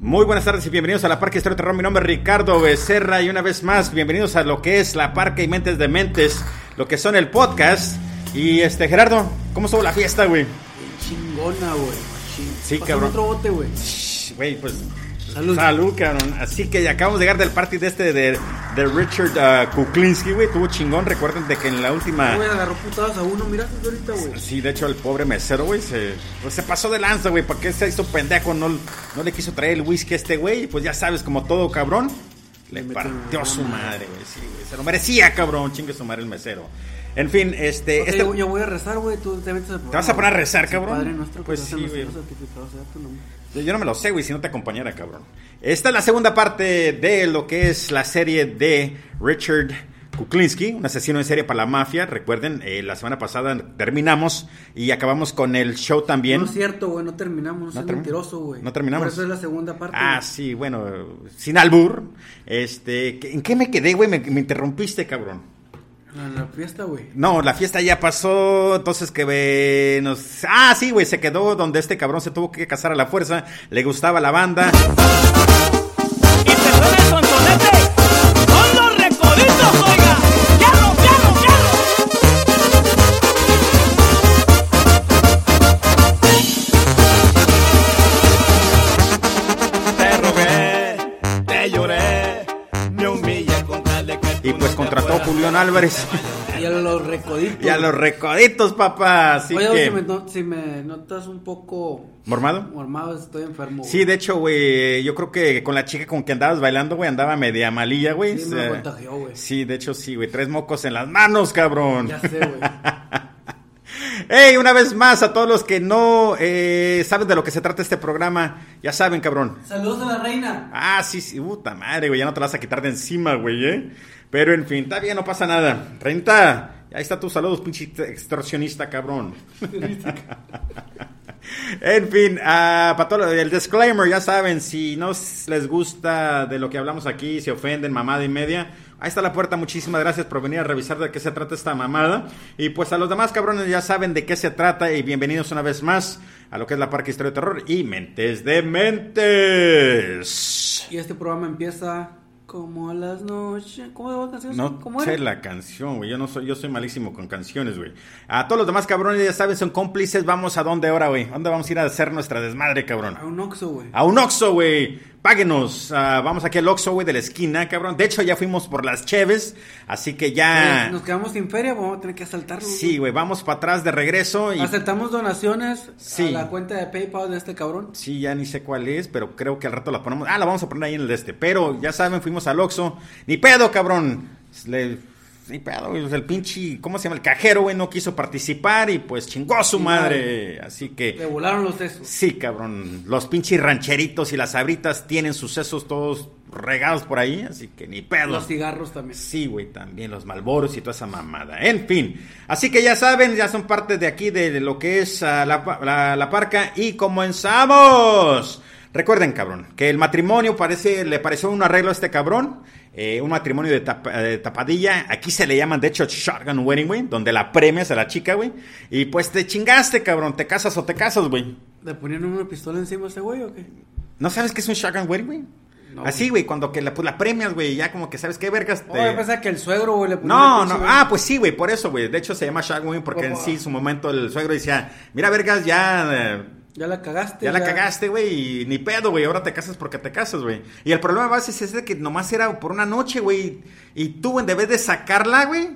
Muy buenas tardes y bienvenidos a La Parca Historia de Terror. Mi nombre es Ricardo Becerra y una vez más bienvenidos a lo que es La Parca y Mentes de Mentes, lo que son el podcast. Y Gerardo, ¿cómo estuvo la fiesta, güey? Chingona, güey. Sí, cabrón. Otro bote, güey. Güey, pues salud, cabrón. Así que ya acabamos de llegar del party de de Richard Kuklinski, güey. Tuvo chingón. Recuerden de que en la última, güey, agarró putadas a uno. Mira ahorita, güey. Sí, de hecho el pobre mesero, güey, se pasó de lanza, güey. ¿Para qué se hizo pendejo? No le quiso traer el whisky a este güey. Y pues ya sabes, como todo cabrón, le partió su madre, güey. Sí, güey. Se lo merecía, cabrón. Chingue su madre el mesero. En fin, yo voy a rezar, güey. Tú te metes a poner, ¿te vas a poner a rezar, cabrón? Padre nuestro, pues sí, güey. Yo no me lo sé, güey, si no te acompañara, cabrón. Esta es la segunda parte de lo que es la serie de Richard Kuklinski, un asesino en serie para la mafia. Recuerden, la semana pasada terminamos y acabamos con el show también. No es cierto, güey, no terminamos, no es mentiroso, güey. No terminamos. Por eso es la segunda parte. Ah, sí, bueno, sin albur. ¿En qué me quedé, güey? Me interrumpiste, cabrón. La fiesta, güey. No, la fiesta ya pasó, entonces Ah, sí, güey, se quedó donde este cabrón se tuvo que casar a la fuerza, le gustaba la banda. ¡Que se suene el sonsonete! ¡Son los recoditos, oiga! ¡Carro, carro, carro! Te rogué, te lloré, me humillé con tal de que... Y pues contrató Julián Álvarez. Y a los recoditos. Papá. Así oye, que... si me notas un poco... ¿Mormado? Estoy enfermo, güey. Sí, de hecho, güey, yo creo que con la chica con que andabas bailando, güey, andaba media malilla, güey. Sí, me contagió, güey. Sí, de hecho, sí, güey. 3 mocos en las manos, cabrón. Ya sé, güey. Hey, una vez más a todos los que no saben de lo que se trata este programa. Ya saben, cabrón. Saludos a la reina. Ah, sí. Puta madre, güey, ya no te la vas a quitar de encima, güey, Pero en fin, está bien, no pasa nada. Reinita, ahí está tus saludos, pinche extorsionista, cabrón. En fin, para todo el disclaimer, ya saben, si no les gusta de lo que hablamos aquí, se ofenden, mamada y media, ahí está la puerta. Muchísimas gracias por venir a revisar de qué se trata esta mamada. Y pues a los demás cabrones ya saben de qué se trata. Y bienvenidos una vez más a lo que es La Parca Historia de Terror y Mentes de Mentes. Y este programa empieza... Como las noches... ¿Cómo va la canción? No sé la canción, güey. Yo soy malísimo con canciones, güey. A todos los demás cabrones, ya saben, son cómplices. ¿Vamos a dónde ahora, güey? ¿Dónde vamos a ir a hacer nuestra desmadre, cabrón? A un Oxxo, güey. Páguenos. Vamos aquí al Oxxo, güey, de la esquina, cabrón. De hecho, ya fuimos por las cheves. Así que ya... Nos quedamos sin feria, vamos a tener que asaltarlo. Sí, güey. Vamos para atrás de regreso. Y... aceptamos donaciones sí. A la cuenta de PayPal de este cabrón. Sí, ya ni sé cuál es, pero creo que al rato la ponemos. Ah, la vamos a poner ahí en el Pero ya saben, fuimos al Oxxo, ni pedo, cabrón. Ni pedo, güey. El pinche, ¿cómo se llama? El cajero, güey, no quiso participar y pues chingó su madre. Así que... le volaron los sesos. Sí, cabrón. Los pinches rancheritos y las abritas tienen sus sesos todos regados por ahí, así que ni pedo. Los cigarros también. Sí, güey, también los Marlboros y toda esa mamada. En fin, así que ya saben, ya son parte de aquí de lo que es la Parca y comenzamos. Recuerden, cabrón, que el matrimonio le pareció un arreglo a este cabrón, un matrimonio de tapadilla. Aquí se le llaman, de hecho, shotgun wedding, güey, donde la premias a la chica, güey, y pues te chingaste, cabrón, te casas o te casas, güey. ¿Le ponían una pistola encima a ese güey o qué? ¿No sabes qué es un shotgun wedding, güey? No, así, güey, cuando que pues, la premias, güey, ya como que sabes qué vergas te... Oh, yo pensaba que el suegro, güey, le puso... No, pues sí, güey, por eso, güey, de hecho se llama shotgun wedding porque en sí, en su momento, el suegro decía, mira, vergas, ya... Ya la cagaste, güey, y ni pedo, güey, ahora te casas porque te casas, güey. Y el problema base es de que nomás era por una noche, güey, y tú, güey, en vez de sacarla, güey,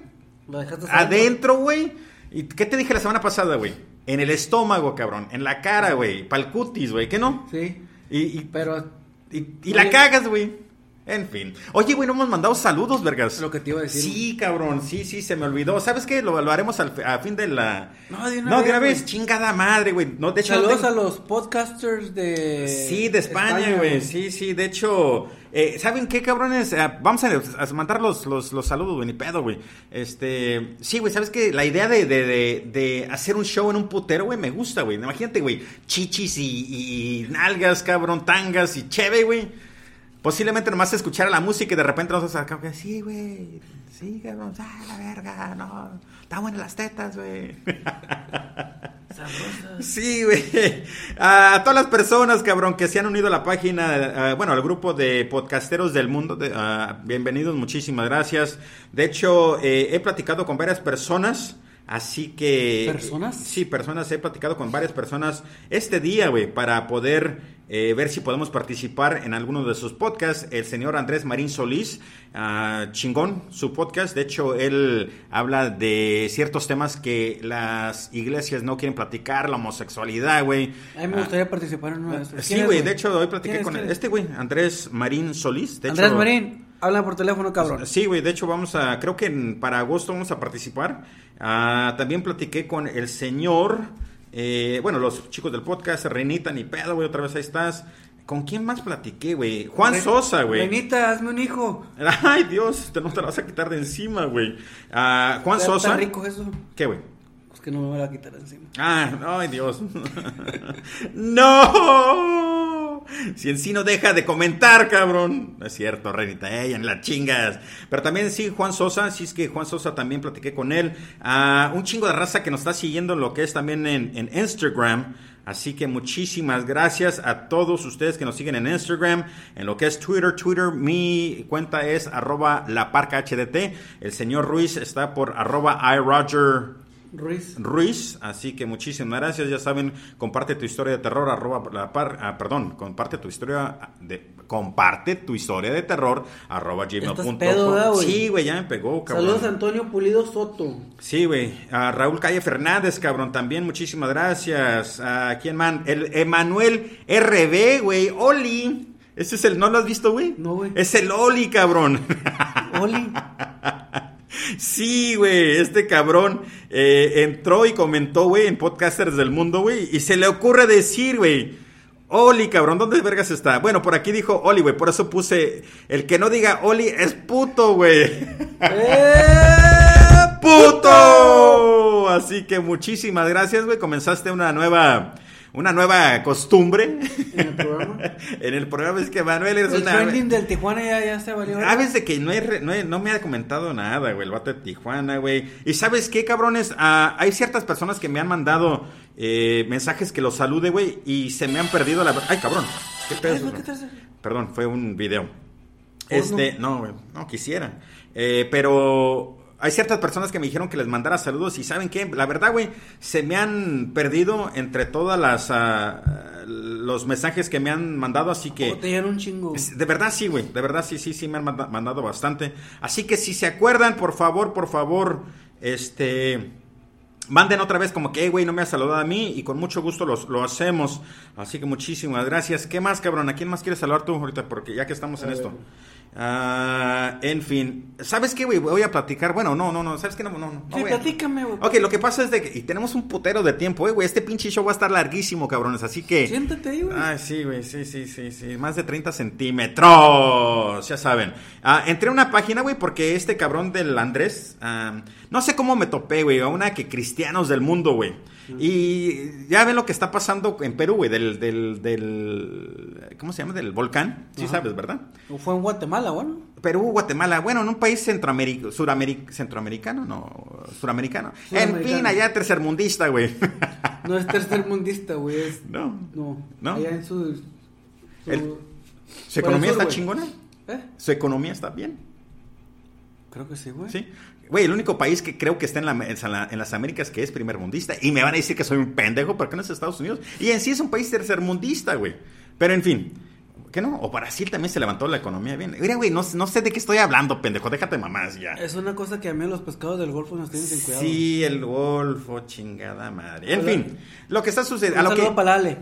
la dejaste adentro, güey. ¿Y qué te dije la semana pasada, güey? En el estómago, cabrón, en la cara, güey, pa'l cutis, güey, ¿qué no? Sí, pero la cagas, güey. En fin. Oye, güey, no hemos mandado saludos, vergas. Lo que te iba a decir. Sí, cabrón, sí, se me olvidó. ¿Sabes qué? Lo haremos a fin de la... No, de una vez. Chingada madre, güey. No, de hecho, saludos a los podcasters de... Sí, de España, güey. Sí, de hecho... ¿Saben qué, cabrones? Vamos a mandar los saludos, güey, ni pedo, güey. Sí, güey, ¿sabes qué? La idea de hacer un show en un putero, güey, me gusta, güey. Imagínate, güey, chichis y nalgas, cabrón, tangas y cheve, güey. Posiblemente nomás escuchar la música y de repente nos sacamos, sí, güey, sí, cabrón, la verga, no, está buena las tetas, güey. Sabrosas. Sí, güey. A todas las personas, cabrón, que se han unido a la página, bueno, al grupo de podcasteros del mundo, bienvenidos, muchísimas gracias. De hecho, he platicado con varias personas. Así que... ¿Personas? Sí, personas, he platicado con varias personas este día, güey, para poder ver si podemos participar en alguno de sus podcasts. El señor Andrés Marín Solís, chingón, su podcast. De hecho, él habla de ciertos temas que las iglesias no quieren platicar, la homosexualidad, güey. A mí me gustaría participar en uno de estos. Sí, güey, de hecho, hoy platiqué con este güey, Andrés Marín Solís. De Andrés hecho, Marín, habla por teléfono, cabrón. Sí, güey, de hecho, vamos a... Creo que para agosto vamos a participar. También platiqué con el señor, bueno, los chicos del podcast, Renita, ni pedo, güey, otra vez ahí estás. ¿Con quién más platiqué, güey? Juan Sosa, güey. Renita, hazme un hijo. Ay, Dios, no te lo vas a quitar de encima, güey. Juan Sosa. ¿Está rico eso? ¿Qué, güey? Pues que no me voy a quitar de encima. Ah, ay, Dios. ¡No! Si en sí no deja de comentar, cabrón. No es cierto, Renita, ya en las chingas. Pero también sí, Juan Sosa, sí, es que Juan Sosa también platiqué con él. Un chingo de raza que nos está siguiendo lo que es también en Instagram. Así que muchísimas gracias a todos ustedes que nos siguen en Instagram, en lo que es Twitter, mi cuenta es @LaParkaHDT. El señor Ruiz está por @iRogerRuiz, así que muchísimas gracias. Ya saben, comparte tu historia de terror @gmail.com. Pedo, sí, güey, ya me pegó, cabrón. Saludos a Antonio Pulido Soto. Sí, güey. A Raúl Calle Fernández, cabrón, también muchísimas gracias. ¿A quién, man? El Emanuel R.B., güey. Oli. Ese es el... ¿No lo has visto, güey? No, güey. Es el Oli, cabrón. Oli. Sí, güey, este cabrón entró y comentó, güey, en Podcasters del Mundo, güey, y se le ocurre decir, güey, Oli, cabrón, ¿dónde vergas está? Bueno, por aquí dijo Oli, güey, por eso puse, el que no diga Oli es puto, güey. ¡Puto! Así que muchísimas gracias, güey, comenzaste una nueva costumbre en el programa. En el programa es que Manuel es el trending del Tijuana ya se valió. Sabes de que no me ha comentado nada, güey, el vato de Tijuana, güey. Y ¿sabes qué, cabrones? Hay ciertas personas que me han mandado mensajes que los salude, güey, y se me han perdido la... Ay, cabrón. ¿Qué pedo? Perdón, fue un video. No, güey, no quisiera. Pero hay ciertas personas que me dijeron que les mandara saludos y ¿saben qué? La verdad, güey, se me han perdido entre todas las los mensajes que me han mandado, así que... Te dieron un chingo. De verdad sí, güey, de verdad sí, me han mandado bastante. Así que si se acuerdan, por favor, manden otra vez como que, güey, no me has saludado a mí, y con mucho gusto lo hacemos. Así que muchísimas gracias. ¿Qué más, cabrón? ¿A quién más quieres saludar tú ahorita? Porque ya que estamos en esto... en fin, ¿sabes qué, güey? Voy a platicar, bueno, no, ¿sabes qué? No, sí, platícame, güey. Ok, lo que pasa es de que y tenemos un putero de tiempo, güey, este pinche show va a estar larguísimo, cabrones, así que siéntate ahí, güey. Ah, sí, güey, sí, más de 30 centímetros, ya saben. Entré a una página, güey, porque este cabrón del Andrés, no sé cómo me topé, güey, a una que cristianos del mundo, güey. Y ya ven lo que está pasando en Perú, güey, del ¿cómo se llama? Del volcán, sí. Ajá. Sabes, ¿verdad? Fue en Guatemala, bueno. Perú, Guatemala, bueno, en un país suramericano. En fin, allá tercermundista, güey. No es tercermundista, güey, es... No. Allá en ¿Su economía está chingona? ¿Su economía está bien? Creo que sí, güey. Sí. Güey, el único país que creo que está en las Américas que es primermundista. Y me van a decir que soy un pendejo porque no es Estados Unidos. Y en sí es un país tercermundista, güey. Pero en fin, ¿qué no? O Brasil también se levantó la economía bien. Mira, güey, no sé de qué estoy hablando, pendejo. Déjate mamás ya. Es una cosa que a mí los pescados del Golfo nos tienen sin cuidado. Sí, el Golfo, chingada madre. En fin, lo que está sucediendo. Un saludo para Ale.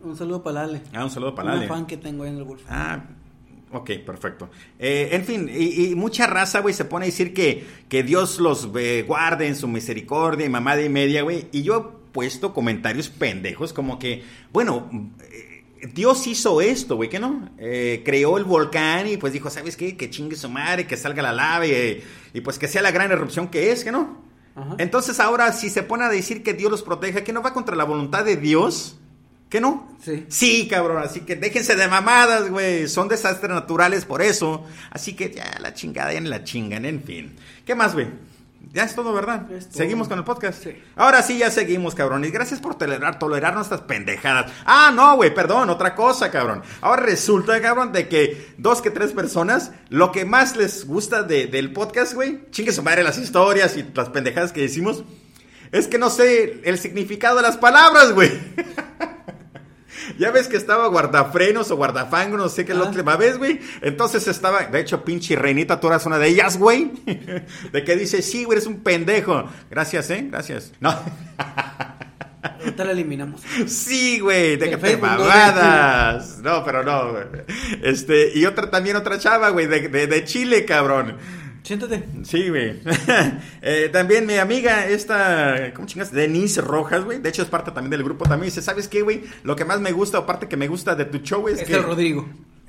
Un saludo para Ale. Un saludo para Ale. Un fan que tengo ahí en el Golfo. Ok, perfecto. En fin, y mucha raza, güey, se pone a decir que Dios los guarde en su misericordia y mamada y media, güey. Y yo he puesto comentarios pendejos como que, bueno, Dios hizo esto, güey, ¿qué no? Creó el volcán y pues dijo, ¿sabes qué? Que chingue su madre, que salga la lava y pues que sea la gran erupción que es, ¿qué no? Ajá. Entonces ahora si se pone a decir que Dios los proteja, ¿qué no va contra la voluntad de Dios? ¿Qué no? Sí, cabrón, así que déjense de mamadas, güey, son desastres naturales por eso, así que ya la chingada, ya ni la chingan, en fin. ¿Qué más, güey? Ya es todo, ¿verdad? Es todo. Seguimos con el podcast. Sí. Ahora sí, ya seguimos, cabrones. Gracias por tolerar nuestras pendejadas. Ah, no, güey, perdón, otra cosa, cabrón. Ahora resulta, cabrón, de que dos que tres personas, lo que más les gusta del podcast, güey, chingue su madre las historias y las pendejadas que decimos, es que no sé el significado de las palabras, güey. Ya ves que estaba guardafrenos o guardafango, no sé qué es la última vez, güey. Entonces estaba, de hecho, pinche Reinita, tú eras una de ellas, güey. De que dice, sí, güey, eres un pendejo. Gracias, gracias. No. Ahorita la eliminamos. Sí, güey, déjate mamadas. No, pero no, güey. Y otra chava, güey, de Chile, cabrón. Siéntate. Sí, güey. También mi amiga ¿cómo chingas? Denise Rojas, güey. De hecho es parte también del grupo también. Dice, ¿sabes qué, güey? Lo que más me gusta o parte que me gusta de tu show es que...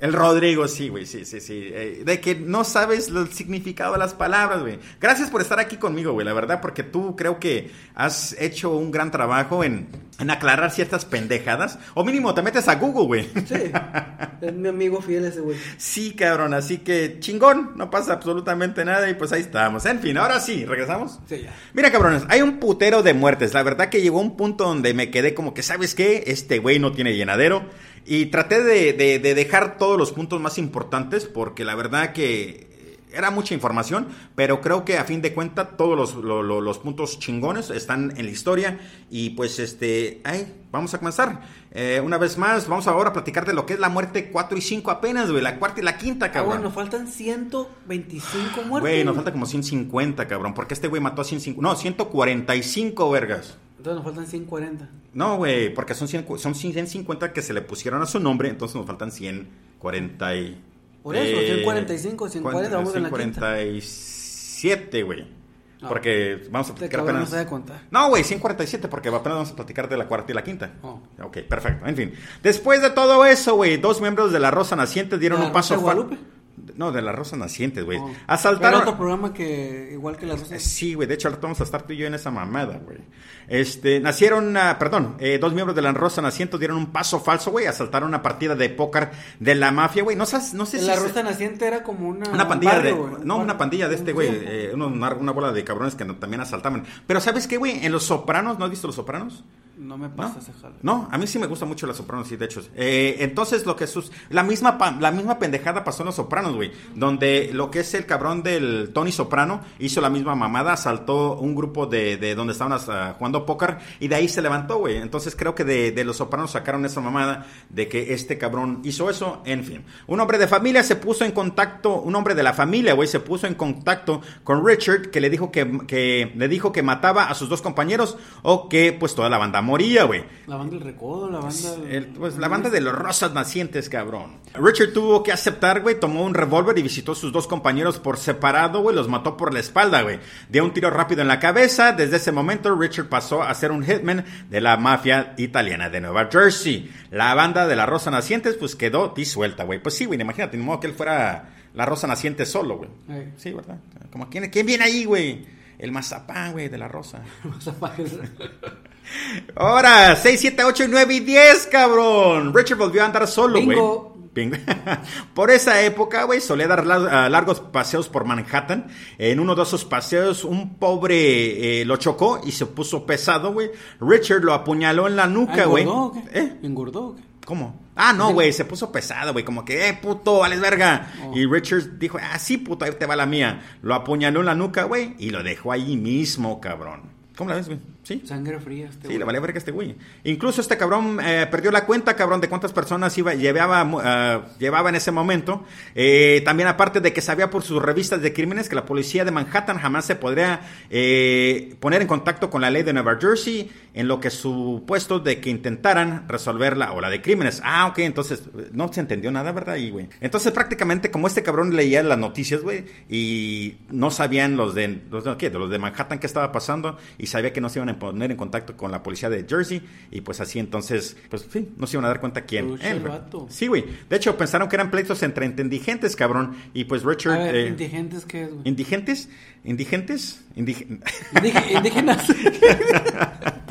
El Rodrigo, sí, güey, sí. De que no sabes el significado de las palabras, güey. Gracias por estar aquí conmigo, güey, la verdad, porque tú creo que has hecho un gran trabajo en aclarar ciertas pendejadas. O mínimo te metes a Google, güey. Sí, es mi amigo fiel ese, güey. Sí, cabrón, así que chingón, no pasa absolutamente nada y pues ahí estamos. En fin, ahora sí, ¿regresamos? Sí, ya. Mira, cabrones, hay un putero de muertes. La verdad que llegó un punto donde me quedé como que, ¿sabes qué? Este güey no tiene llenadero. Y traté de dejar todos los puntos más importantes porque la verdad que era mucha información, pero creo que a fin de cuentas todos los puntos chingones están en la historia y pues vamos a comenzar. Una vez más, vamos ahora a platicar de lo que es la muerte 4 y 5 apenas, güey, la cuarta y la quinta, cabrón. Bueno, nos faltan 125 muertes. Güey, nos falta como 150, cabrón, porque este güey mató a 145 vergas. Entonces nos faltan 140. No, güey, porque son 150 que se le pusieron a su nombre, entonces nos faltan 140 y... Por eso, 145, 140, vamos en la quinta. 147, güey. No, porque vamos a platicar apenas... No, güey, 147, porque apenas vamos a platicar de la cuarta y la quinta. Oh. Ok, perfecto, en fin. Después de todo eso, güey, dos miembros de La Rosa Naciente dieron un paso... No, de La Rosa Naciente, güey. Asaltaron... Pero otro programa que... Igual que La Rosa... Sí, güey. De hecho, ahorita vamos a estar tú y yo en esa mamada, güey. Dos miembros de La Rosa Naciente dieron un paso falso, güey. Asaltaron una partida de póker de la mafia, güey. No sé si... La Rosa Naciente era como una pandilla una pandilla de este, güey. Una bola de cabrones que también asaltaban. Pero, ¿sabes qué, güey? En Los Sopranos... ¿No has visto Los Sopranos? No me pasa ese jale. No, a mí sí me gusta mucho Los Sopranos, sí, de hecho. Entonces, lo que la misma pendejada pasó en Los Sopranos, güey. Donde lo que es el cabrón del Tony Soprano hizo la misma mamada, asaltó un grupo de donde estaban jugando póker y de ahí se levantó, güey. Entonces, creo que de Los Sopranos sacaron esa mamada de que este cabrón hizo eso, en fin. Un hombre de la familia, güey, se puso en contacto con Richard, que le dijo que mataba a sus dos compañeros o que, pues, toda la banda moría, güey. La banda del recodo, la banda... la banda de Los Rosas Nacientes, cabrón. Richard tuvo que aceptar, güey, tomó un revólver y visitó a sus dos compañeros por separado, güey, los mató por la espalda, güey. Dio un tiro rápido en la cabeza. Desde ese momento, Richard pasó a ser un hitman de la mafia italiana de Nueva Jersey. La banda de La Rosa Nacientes, pues, quedó disuelta, güey. Pues sí, güey, imagínate, ni modo que él fuera La Rosa Naciente solo, güey. Sí, ¿verdad? Como, ¿quién viene ahí, güey? El mazapán, güey, de La Rosa. El mazapán. Ahora, 6, 7, 8, 9 y 10, cabrón. Richard volvió a andar solo, güey. Bingo. Por esa época, güey, solía dar largos paseos por Manhattan. En uno de esos paseos, un pobre lo chocó y se puso pesado, güey. Richard lo apuñaló en la nuca, güey. ¿Engordó o qué? ¿Engordó o qué? ¿Cómo? Ah, no, güey, se puso pesado, güey, como que, puto, vales verga. Oh. Y Richard dijo, sí, puto, ahí te va la mía. Lo apuñaló en la nuca, güey, y lo dejó ahí mismo, cabrón. ¿Cómo la ves, güey? ¿Sí? Sangre fría güey. Le valía verga este güey. Incluso este cabrón perdió la cuenta, cabrón, de cuántas personas llevaba en ese momento. También aparte de que sabía por sus revistas de crímenes que la policía de Manhattan jamás se podría poner en contacto con la ley de Nueva Jersey en lo que supuesto de que intentaran resolver la ola de crímenes. Ah, ok, entonces no se entendió nada, ¿verdad? Y, güey. Entonces prácticamente como este cabrón leía las noticias, güey, y no sabían los de Manhattan qué estaba pasando y sabía que no se iban a poner en contacto con la policía de Jersey y pues así entonces pues sí no se iban a dar cuenta quién sí güey, de hecho pensaron que eran pleitos entre indigentes, cabrón, y pues Richard ¿indigentes qué es, güey? ¿Indigentes? ¿Indígenas?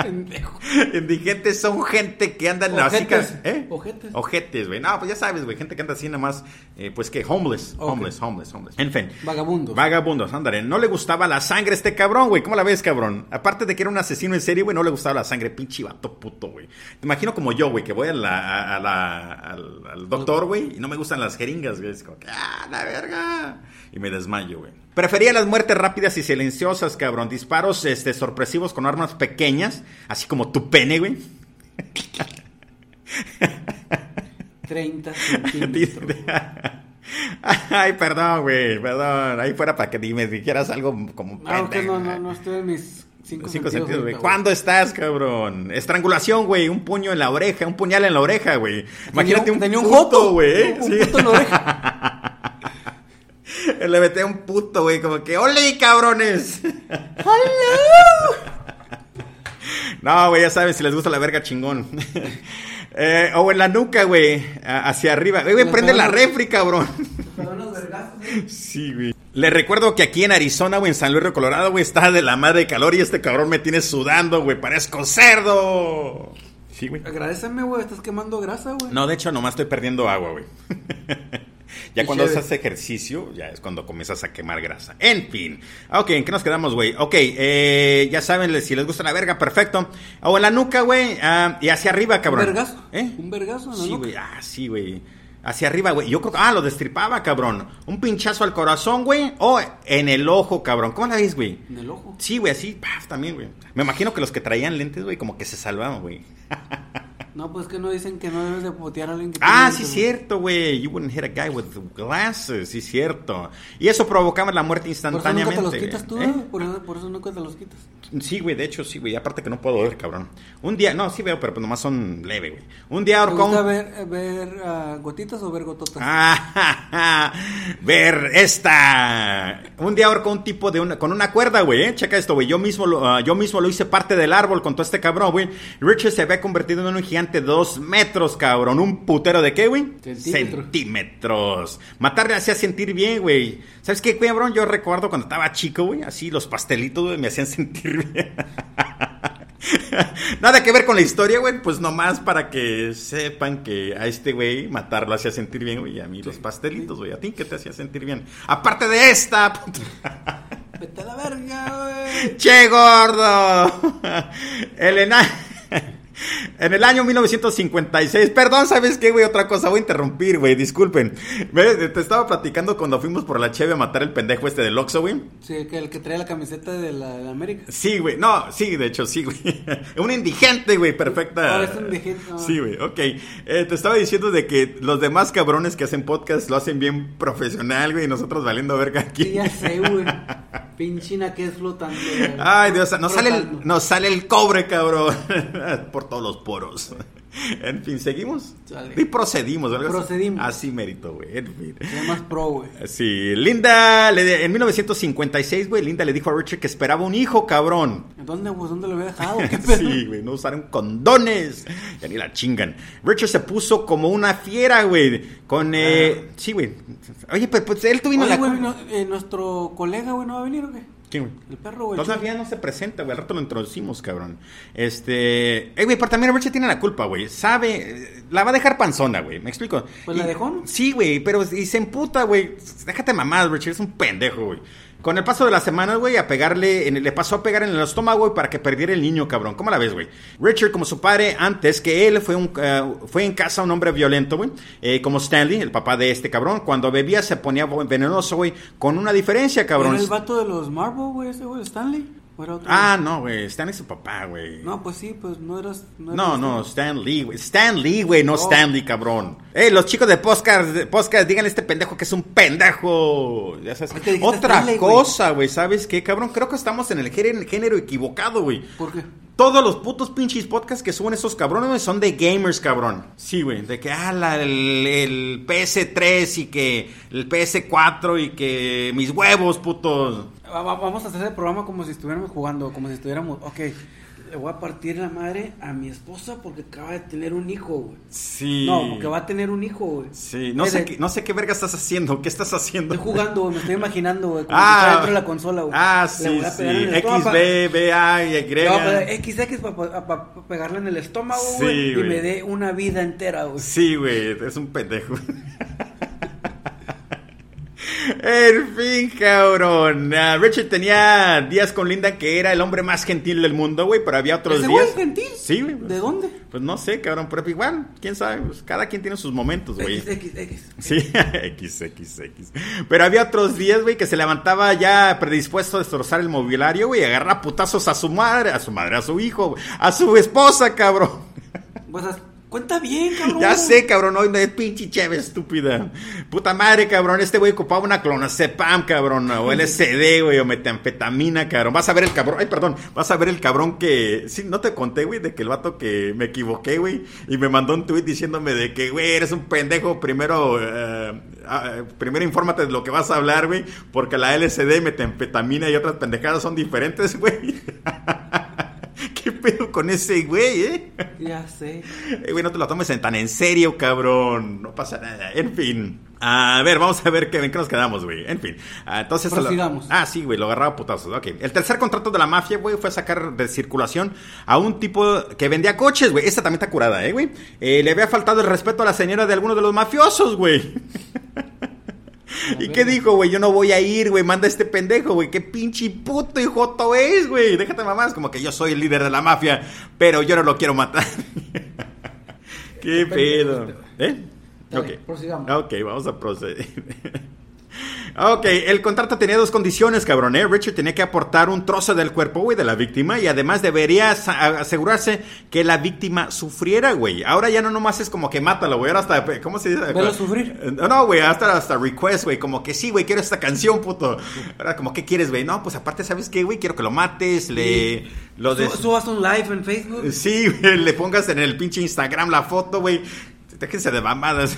Pendejo. Indigentes son gente que andan ojetes, así, ¿eh? Ojetes. Ojetes, güey. No, pues ya sabes, güey. Gente que anda así nada más, pues que homeless, okay. homeless. En fin. Vagabundos. Vagabundos, ándale. No le gustaba la sangre a este cabrón, güey. ¿Cómo la ves, cabrón? Aparte de que era un asesino en serie, güey, no le gustaba la sangre. Pinche vato puto, güey. Te imagino como yo, güey, que voy al doctor, güey, y no me gustan las jeringas, güey. Es como que, ¡ah, la verga! Y me desmayo, güey. Prefería las muertes rápidas y silenciosas, cabrón. Disparos sorpresivos con armas pequeñas, así como tu pene, güey. 30 centímetros. Ay, perdón, güey, perdón. Ahí fuera para que me dijeras algo como pene. No, que no estoy en mis 5 sentidos, güey. ¿Cuándo estás, cabrón? Estrangulación, güey. Un puño en la oreja, un puñal en la oreja, güey. Imagínate un puto, güey. Un puto en la oreja. Le metí a un puto, güey, como que ¡ole, cabrones! ¡Hello! No, güey, ya saben, si les gusta la verga, chingón. O en la nuca, güey, hacia arriba. Güey, prende la refri, cabrón. Los vergazos, ¿eh? Sí, güey. Les recuerdo que aquí en Arizona, güey, en San Luis Río Colorado, güey, está de la madre de calor y este cabrón me tiene sudando, güey. ¡Parezco cerdo! Sí, güey. Agradéceme, güey, estás quemando grasa, güey. No, de hecho, nomás estoy perdiendo agua, güey. Ya cuando haces ejercicio, ya es cuando comienzas a quemar grasa. En fin. Ok, ¿en qué nos quedamos, güey? Ok, ya saben, si les gusta la verga, perfecto. O en la nuca, güey. Y hacia arriba, cabrón. ¿Un vergazo? ¿Eh? ¿Un vergazo en la nuca? Sí, güey. Ah, sí, güey. Hacia arriba, güey. Yo creo que... Ah, lo destripaba, cabrón. Un pinchazo al corazón, güey. O en el ojo, cabrón. ¿Cómo la ves, güey? En el ojo. Sí, güey, así. Paf, también, güey. Me imagino que los que traían lentes, güey, como que se salvaban, güey. No, pues que no dicen que no debes de putear a alguien que... Ah, sí, cierto, güey. You wouldn't hit a guy with glasses. Sí, cierto. Y eso provocaba la muerte instantáneamente. Por eso nunca te los quitas tú, ¿eh? Por eso nunca te los quitas. Sí, güey, de hecho, sí, güey. Aparte que no puedo ver, cabrón. Un día... No, sí veo, pero nomás son leve, güey. Un día ahorcó... ¿Te gusta ver gotitas o ver gototas? Ver esta... Un día ahorcó un tipo de con una cuerda, güey, ¿eh? Checa esto, güey. Yo mismo lo hice parte del árbol con todo este cabrón, güey. Richard se había convertido en un gigante 2 metros, cabrón. ¿Un putero de qué, güey? Centímetros. Matar me hacía sentir bien, güey. ¿Sabes qué, cabrón? Yo recuerdo cuando estaba chico, güey, así los pastelitos, güey, me hacían sentir bien. Nada que ver con la historia, güey. Pues nomás para que sepan que a este güey matarlo hacía sentir bien, güey. A mí los pastelitos, güey. ¿A ti qué te hacía sentir bien? Aparte de esta... Vete a la verga, güey. Che, gordo. Elena... En el año 1956, perdón, ¿sabes qué, güey? Otra cosa, voy a interrumpir, güey, disculpen. Te estaba platicando cuando fuimos por la cheve a matar el pendejo este del Oxxo, güey. Sí, que el que trae la camiseta de la América. Sí, güey, no, sí, de hecho, sí, güey. Un indigente, güey, perfecta. Ah, es un indigente. No. Sí, güey, ok. Te estaba diciendo de que los demás cabrones que hacen podcast lo hacen bien profesional, güey, y nosotros valiendo verga aquí. Sí, ya sé, güey. Pinchina que es flotando. Güey. Ay, Dios, nos sale el cobre, cabrón. Por todos los poros. En fin, ¿seguimos? Dale. Y procedimos. Así mérito, güey. En fin. Es más pro, güey. Sí. Linda, en 1956, güey, Linda le dijo a Richard que esperaba un hijo, cabrón. ¿Dónde, pues? ¿Dónde lo había dejado? Sí, güey. No usaron condones. Ya ni la chingan. Richard se puso como una fiera, güey. Con, Sí, güey. Oye, pero pues él tuvino la... Güey, nuestro colega, güey, ¿no va a venir o qué? ¿Quién, güey? El perro, güey. Todavía no se presenta, güey. Al rato lo introducimos, cabrón. Güey, pero también Richard tiene la culpa, güey. Sabe. La va a dejar panzona, güey. ¿Me explico? Pues la dejó, ¿no? Sí, güey. Pero y se emputa, güey. Déjate mamás, Richard. Es un pendejo, güey. Con el paso de las semanas, güey, le pasó a pegar en el estómago, güey, para que perdiera el niño, cabrón. ¿Cómo la ves, güey? Richard, como su padre antes que él, fue en casa un hombre violento, güey, como Stanley, el papá de este cabrón. Cuando bebía se ponía venenoso, güey, con una diferencia, cabrón. ¿Era el vato de los Marvel, güey, ese güey, Stanley? No, güey, Stanley es su papá, güey. No, pues sí, pues no, Stanley, güey. Stanley, güey, no. Stanley, cabrón. Los chicos de podcast, díganle a este pendejo que es un pendejo. Ya sabes. Otra Stanley, cosa, güey, ¿sabes qué, cabrón? Creo que estamos en el género equivocado, güey. ¿Por qué? Todos los putos pinches podcasts que suben esos cabrones, güey, son de gamers, cabrón. Sí, güey, de que, el PS3 y que el PS4 y que mis huevos, putos. Vamos a hacer el programa como si estuviéramos jugando, como si estuviéramos... Ok, le voy a partir la madre a mi esposa porque acaba de tener un hijo, güey. Sí. No, porque va a tener un hijo, güey. Sí, no sé qué verga estás haciendo, ¿qué estás haciendo? Estoy jugando, güey, me estoy imaginando, güey, como que está dentro de la consola, güey. Ah, sí, le voy a pegar sí. El X, B, B, A, Y. Le voy a pegar XX para pegarle en el estómago, güey, sí, y me dé una vida entera, güey. Sí, güey, es un pendejo. En fin, cabrón. Richard tenía días con Linda, que era el hombre más gentil del mundo, güey. Pero había otros días. ¿Ese güey gentil? Sí, güey. ¿De dónde? Pues no sé, cabrón. Pero igual, quién sabe. Pues, cada quien tiene sus momentos, güey. XXX. Sí, XXX. Pero había otros días, güey, que se levantaba ya predispuesto a destrozar el mobiliario, güey. Y agarrar putazos a su madre, a su hijo, wey, a su esposa, cabrón. Pues cuenta bien, cabrón. Ya sé, cabrón, hoy me es pinche cheve estúpida. Puta madre, cabrón, este güey ocupaba una clonazepam, cabrón, o LSD, güey, o metanfetamina, cabrón. Vas a ver el cabrón, que... Sí, no te conté, güey, de que el vato que me equivoqué, güey, y me mandó un tweet diciéndome de que, güey, eres un pendejo, primero infórmate de lo que vas a hablar, güey, porque la LSD, metanfetamina y otras pendejadas son diferentes, güey. ¿Qué pedo con ese güey, Ya sé. Güey, no te lo tomes tan en serio, cabrón. No pasa nada. En fin. A ver, vamos a ver qué nos quedamos, güey. En fin. Entonces... Prosigamos. Sí, güey, lo agarraba putazos. Ok. El tercer contrato de la mafia, güey, fue sacar de circulación a un tipo que vendía coches, güey. Esta también está curada, güey. Le había faltado el respeto a la señora de alguno de los mafiosos, güey. ¿Y qué dijo, güey? Yo no voy a ir, güey. Manda a este pendejo, güey. Qué pinche puto y joto es, güey. Déjate mamás. Como que yo soy el líder de la mafia, pero yo no lo quiero matar. Qué pedo. Dale, ok, prosigamos. Ok, vamos a proceder. Ok, el contrato tenía dos condiciones, cabrón, Richard tenía que aportar un trozo del cuerpo, güey, de la víctima. Y además debería asegurarse que la víctima sufriera, güey. Ahora ya no nomás es como que mátalo, güey. Ahora hasta, ¿cómo se dice? ¿Velo sufrir? No, güey, hasta request, güey. Como que sí, güey, quiero esta canción, puto. Ahora como, ¿qué quieres, güey? No, pues aparte, ¿sabes qué, güey? Quiero que lo mates, subas un live en Facebook. Sí, güey, le pongas en el pinche Instagram la foto, güey. Déjense de mamadas.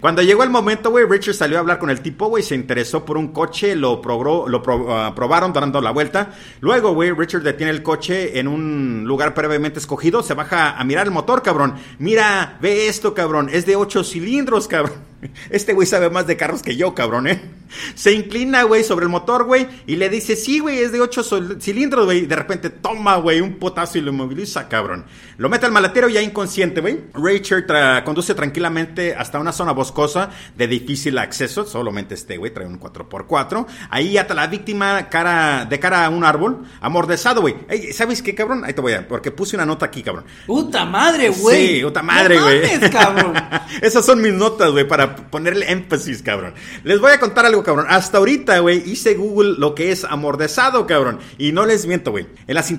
Cuando llegó el momento, güey, Richard salió a hablar con el tipo, güey, se interesó por un coche, lo probaron dando la vuelta. Luego, güey, Richard detiene el coche en un lugar previamente escogido, se baja a mirar el motor, cabrón. Mira, ve esto, cabrón, es de 8 cilindros, cabrón. Este güey sabe más de carros que yo, cabrón, Se inclina, güey, sobre el motor, güey, y le dice, sí, güey, es de 8 cilindros, güey. De repente toma, güey, un potazo y lo inmoviliza, cabrón. Lo mete al maletero ya inconsciente, güey. Richard conduce tranquilamente hasta una zona boscosa de difícil acceso. Solamente este güey trae un 4x4. Ahí ata la víctima de cara a un árbol, amordazado, güey. Hey, ¿sabes qué, cabrón? Ahí te voy a... Porque puse una nota aquí, cabrón. ¡Puta madre, güey! Sí, puta madre, güey. Esas son mis notas, güey, para ponerle énfasis, cabrón. Les voy a contar algo, cabrón. Hasta ahorita, güey, hice Google lo que es amordazado, cabrón. Y no les miento, güey. En las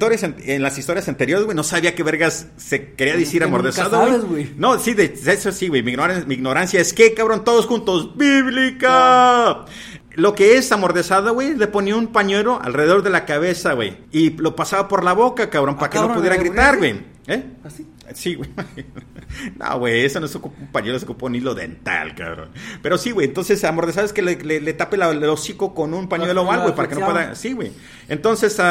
historias anteriores, güey, no sabía qué vergas se quería decir amordazado, güey. No, sí, de eso sí, güey. Mi ignorancia es que, cabrón, todos juntos, bíblica. Lo que es amordazado, güey, le ponía un pañuelo alrededor de la cabeza, güey. Y lo pasaba por la boca, cabrón, para que no pudiera gritar, güey. ¿Así? Sí, güey. No, güey, eso no se ocupó un pañuelo, se ocupó un hilo dental, cabrón. Pero sí, güey, entonces amordazado es que le tape el hocico con un pañuelo o algo, güey, para que no pueda... Sí, güey. Entonces, eso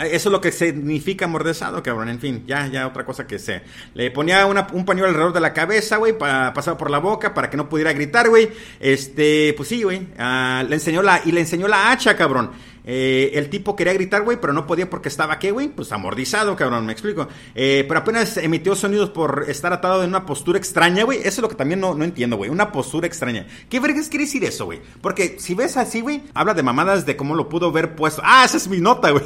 es lo que significa amordazado, cabrón. En fin, ya otra cosa que sé. Le ponía un pañuelo alrededor de la cabeza, güey, pasaba por la boca para que no pudiera gritar, güey. Pues sí, güey. Le enseñó la hacha, cabrón. El tipo quería gritar, güey, pero no podía porque estaba, ¿qué, güey? Pues amordizado, cabrón, me explico. Pero apenas emitió sonidos por estar atado en una postura extraña, güey. Eso es lo que también no entiendo, güey. Una postura extraña. ¿Qué vergas quiere decir eso, güey? Porque si ves así, güey, habla de mamadas de cómo lo pudo ver puesto. Esa es mi nota, güey.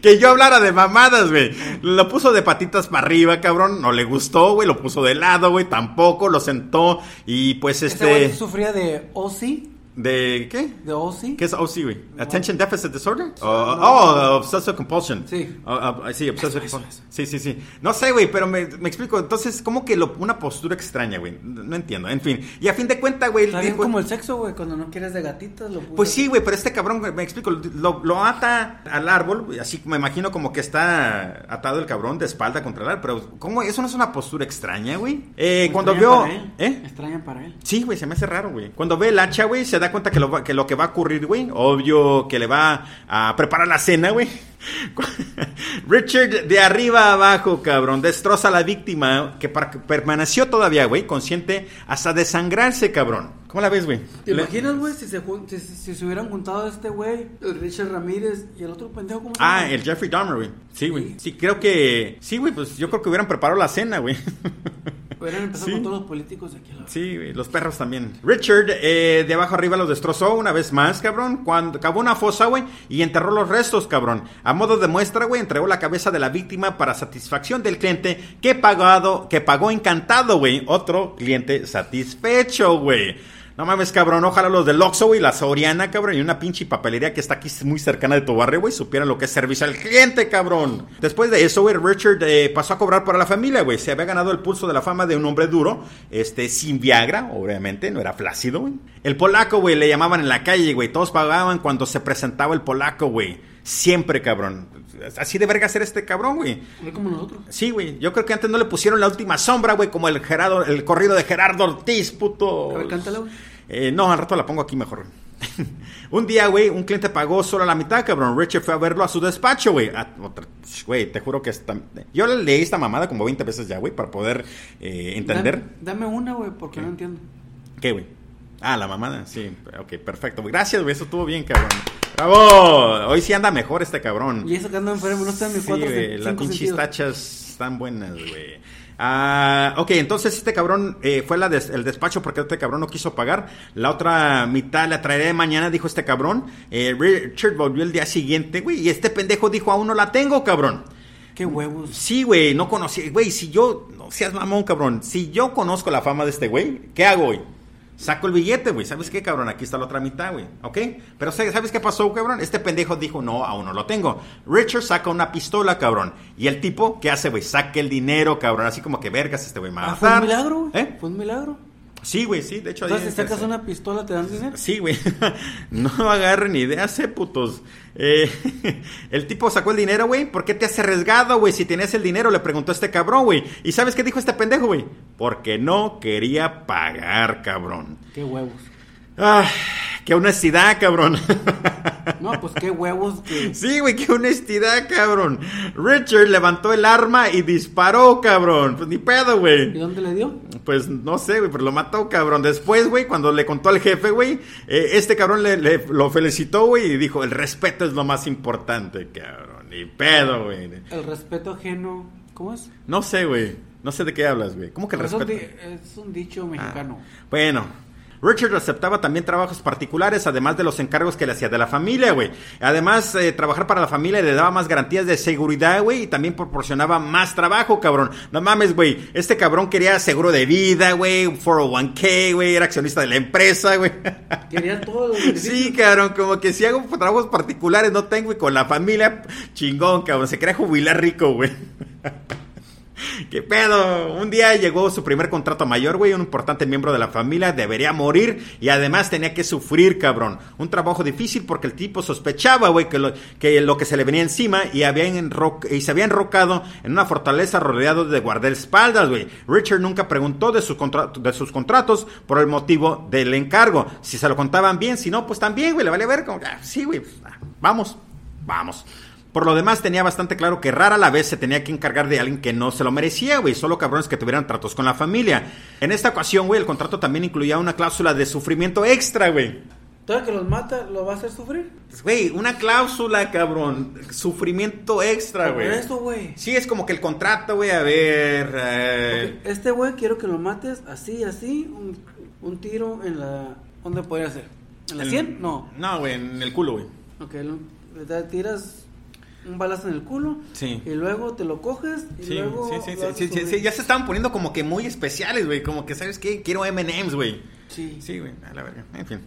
Que yo hablara de mamadas, güey. Lo puso de patitas para arriba, cabrón. No le gustó, güey. Lo puso de lado, güey. Tampoco. Lo sentó. Y pues Ese güey sufría de OCD. ¿De qué? ¿De OC? ¿Qué es OC, güey? No. ¿Attention Deficit Disorder? Obsessive Compulsion. Sí. Sí, Obsessive Compulsion. Sí. No sé, güey, pero me explico. Entonces, como que una postura extraña, güey. No entiendo, en fin. Y a fin de cuentas, güey... Está bien como el sexo, güey, cuando no quieres de gatitas. Pues sí, güey, pero este cabrón, me explico, lo ata al árbol, así me imagino como que está atado el cabrón de espalda contra el árbol, pero ¿cómo? Eso no es una postura extraña, güey. Cuando vio... Extraña para él. Sí, güey, se me hace raro, güey. Cuando ve el hacha, güey, se da da cuenta que lo que va a ocurrir, güey, obvio que le va a preparar la cena, güey. Richard de arriba abajo, cabrón, destroza a la víctima que permaneció todavía, güey, consciente hasta desangrarse, cabrón. ¿Cómo la ves, güey? ¿Te imaginas, güey, si se hubieran juntado este güey, el Richard Ramírez y el otro pendejo? ¿Cómo se llama? Ah, el Jeffrey Dahmer, güey. Sí, güey. Sí, creo que... Sí, güey, pues yo creo que hubieran preparado la cena, güey. Hubieran empezado con todos los políticos de aquí. Sí, güey, los perros también. Richard, de abajo arriba los destrozó una vez más, cabrón, cuando cavó una fosa, güey, y enterró los restos, cabrón. A modo de muestra, güey, entregó la cabeza de la víctima para satisfacción del cliente que pagó encantado, güey. Otro cliente satisfecho, güey. No mames, cabrón, ojalá los del Oxxo, güey, la Soriana, cabrón, y una pinche papelería que está aquí muy cercana de tu barrio, güey, supieran lo que es servicio al cliente, cabrón. Después de eso, güey, Richard pasó a cobrar para la familia, güey. Se había ganado el pulso de la fama de un hombre duro, sin Viagra, obviamente, no era flácido, güey. El polaco, güey, le llamaban en la calle, güey, todos pagaban cuando se presentaba el polaco, güey. Siempre, cabrón. Así de verga ser este cabrón, güey. Como nosotros. Sí, güey. Yo creo que antes no le pusieron la última sombra, güey, como el Gerardo, el corrido de Gerardo Ortiz, puto. A ver, cántala, güey. No, al rato la pongo aquí mejor. Un día, güey, un cliente pagó solo la mitad, cabrón. Richard fue a verlo a su despacho, güey. Güey, te juro que yo le leí esta mamada como 20 veces ya, güey, para poder entender. Dame una, güey, porque ¿qué? No entiendo. ¿Qué, güey? Ah, la mamada, sí. Ok, perfecto. Gracias, güey, eso estuvo bien, cabrón. ¡Bravo! Hoy sí anda mejor este cabrón. Y eso que anda enfermo, no está en mi cuatro. Sí, güey, las pinches tachas están buenas, güey. Ah, ok, entonces este cabrón fue el despacho porque este cabrón no quiso pagar. La otra mitad la traeré mañana, dijo este cabrón. Richard volvió el día siguiente, güey, y este pendejo dijo, aún no la tengo, cabrón. Qué huevos. Sí, güey, no conocí, güey, si yo, no seas mamón, cabrón, si yo conozco la fama de este güey, ¿qué hago, güey? Saco el billete, güey. ¿Sabes qué, cabrón? Aquí está la otra mitad, güey. ¿Ok? Pero ¿sabes qué pasó, cabrón? Este pendejo dijo, no, aún no lo tengo. Richard saca una pistola, cabrón. Y el tipo, ¿qué hace, güey? Saca el dinero, cabrón. Así como que vergas, este güey me va a matar. Fue un milagro, güey. ¿Eh? Fue un milagro. Sí, güey, sí. De hecho, entonces, si sacas una pistola, ¿te dan dinero? Sí, güey. No agarren ideas, putos. El tipo sacó el dinero, güey. ¿Por qué te has arriesgado, güey? Si tenías el dinero, le preguntó a este cabrón, güey. ¿Y sabes qué dijo este pendejo, güey? Porque no quería pagar, cabrón. Qué huevos. Ah, qué honestidad, cabrón. No, pues qué huevos que... Sí, güey, qué honestidad, cabrón. Richard levantó el arma y disparó, cabrón. Pues ni pedo, güey. ¿Y dónde le dio? Pues no sé, güey, pero lo mató, cabrón. Después, güey, cuando le contó al jefe, güey, este cabrón lo felicitó, güey, y dijo, el respeto es lo más importante, cabrón. Ni pedo, güey. El respeto ajeno, ¿cómo es? No sé, güey. No sé de qué hablas, güey. ¿Cómo que el respeto? Es un dicho mexicano. Ah, bueno... Richard aceptaba también trabajos particulares, además de los encargos que le hacía de la familia, güey. Además, trabajar para la familia le daba más garantías de seguridad, güey, y también proporcionaba más trabajo, cabrón. No mames, güey, este cabrón quería seguro de vida, güey, 401k, güey, era accionista de la empresa, güey. Quería todo, güey. Sí, cabrón, como que si hago trabajos particulares no tengo, y con la familia, chingón, cabrón, se quería jubilar rico, güey. ¿Qué pedo? Un día llegó su primer contrato mayor, güey. Un importante miembro de la familia debería morir y además tenía que sufrir, cabrón. Un trabajo difícil porque el tipo sospechaba, güey, que lo que se le venía encima y se había enrocado en una fortaleza rodeado de guardaespaldas, güey. Richard nunca preguntó de sus contratos por el motivo del encargo. Si se lo contaban bien, si no, pues también, güey, le vale ver. Como, sí, güey, vamos. Por lo demás, tenía bastante claro que rara la vez se tenía que encargar de alguien que no se lo merecía, güey. Solo cabrones que tuvieran tratos con la familia. En esta ocasión, güey, el contrato también incluía una cláusula de sufrimiento extra, güey. ¿Todo que los mata lo va a hacer sufrir? Güey, una cláusula, cabrón. Sufrimiento extra, güey. ¿Pero eso, güey? Sí, es como que el contrato, güey, a ver... Okay. Este güey quiero que lo mates así. Un tiro en la... ¿Dónde podría ser? ¿En la 100? No. No, güey, en el culo, güey. Ok, le tiras... un balazo en el culo, sí. Y luego te lo coges y sí, luego... Sí, ya se estaban poniendo como que muy especiales, güey, como que, ¿sabes qué? Quiero M&M's, güey. Sí, güey, a la verga, en fin.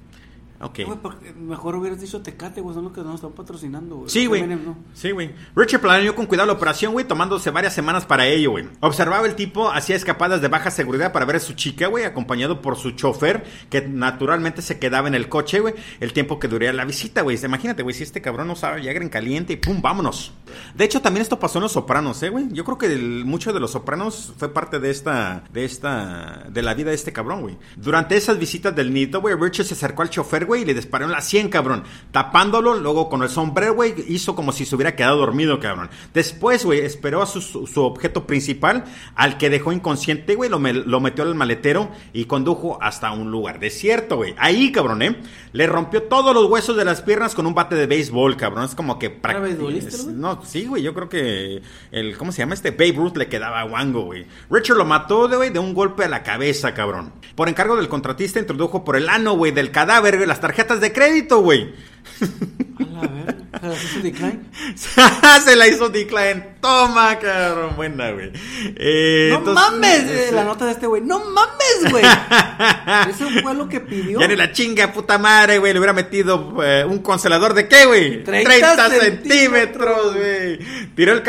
Okay. Wey, mejor hubieras dicho Tecate, güey, son los que nos están patrocinando, güey. Sí, güey. No. Sí, güey. Richard planeó con cuidado la operación, güey, tomándose varias semanas para ello, güey. Observaba el tipo, hacía escapadas de baja seguridad para ver a su chica, güey, acompañado por su chofer, que naturalmente se quedaba en el coche, güey, el tiempo que duraría la visita, güey. Imagínate, güey, si este cabrón no sabe, Viagra en caliente y pum, vámonos. De hecho, también esto pasó en Los Sopranos, güey. Yo creo que mucho de Los Sopranos fue parte de la vida de este cabrón, güey. Durante esas visitas del nido, güey, Richard se acercó al chofer, güey, y le disparó en la 100, cabrón, tapándolo. Luego con el sombrero, güey, hizo como si se hubiera quedado dormido, cabrón. Después, güey, esperó a su objeto principal, al que dejó inconsciente, güey, lo metió al maletero y condujo hasta un lugar desierto, güey. Ahí, cabrón, le rompió todos los huesos de las piernas con un bate de béisbol, cabrón. Es como que no, sí, güey, yo creo que el, ¿cómo se llama este? Babe Ruth le quedaba guango, güey. Richard lo mató, güey, de un golpe a la cabeza, cabrón. Por encargo del contratista, introdujo por el ano, güey, del cadáver, güey, las tarjetas de crédito, güey. A ver, ¿se la hizo decline? Se la hizo decline. Toma, cabrón, buena, güey. No entonces, mames, la nota de este güey. No mames, güey. Eso fue lo que pidió. Ya ni la chinga, puta madre, güey. Le hubiera metido un congelador de qué, güey. 30 centímetros, güey. Tiró el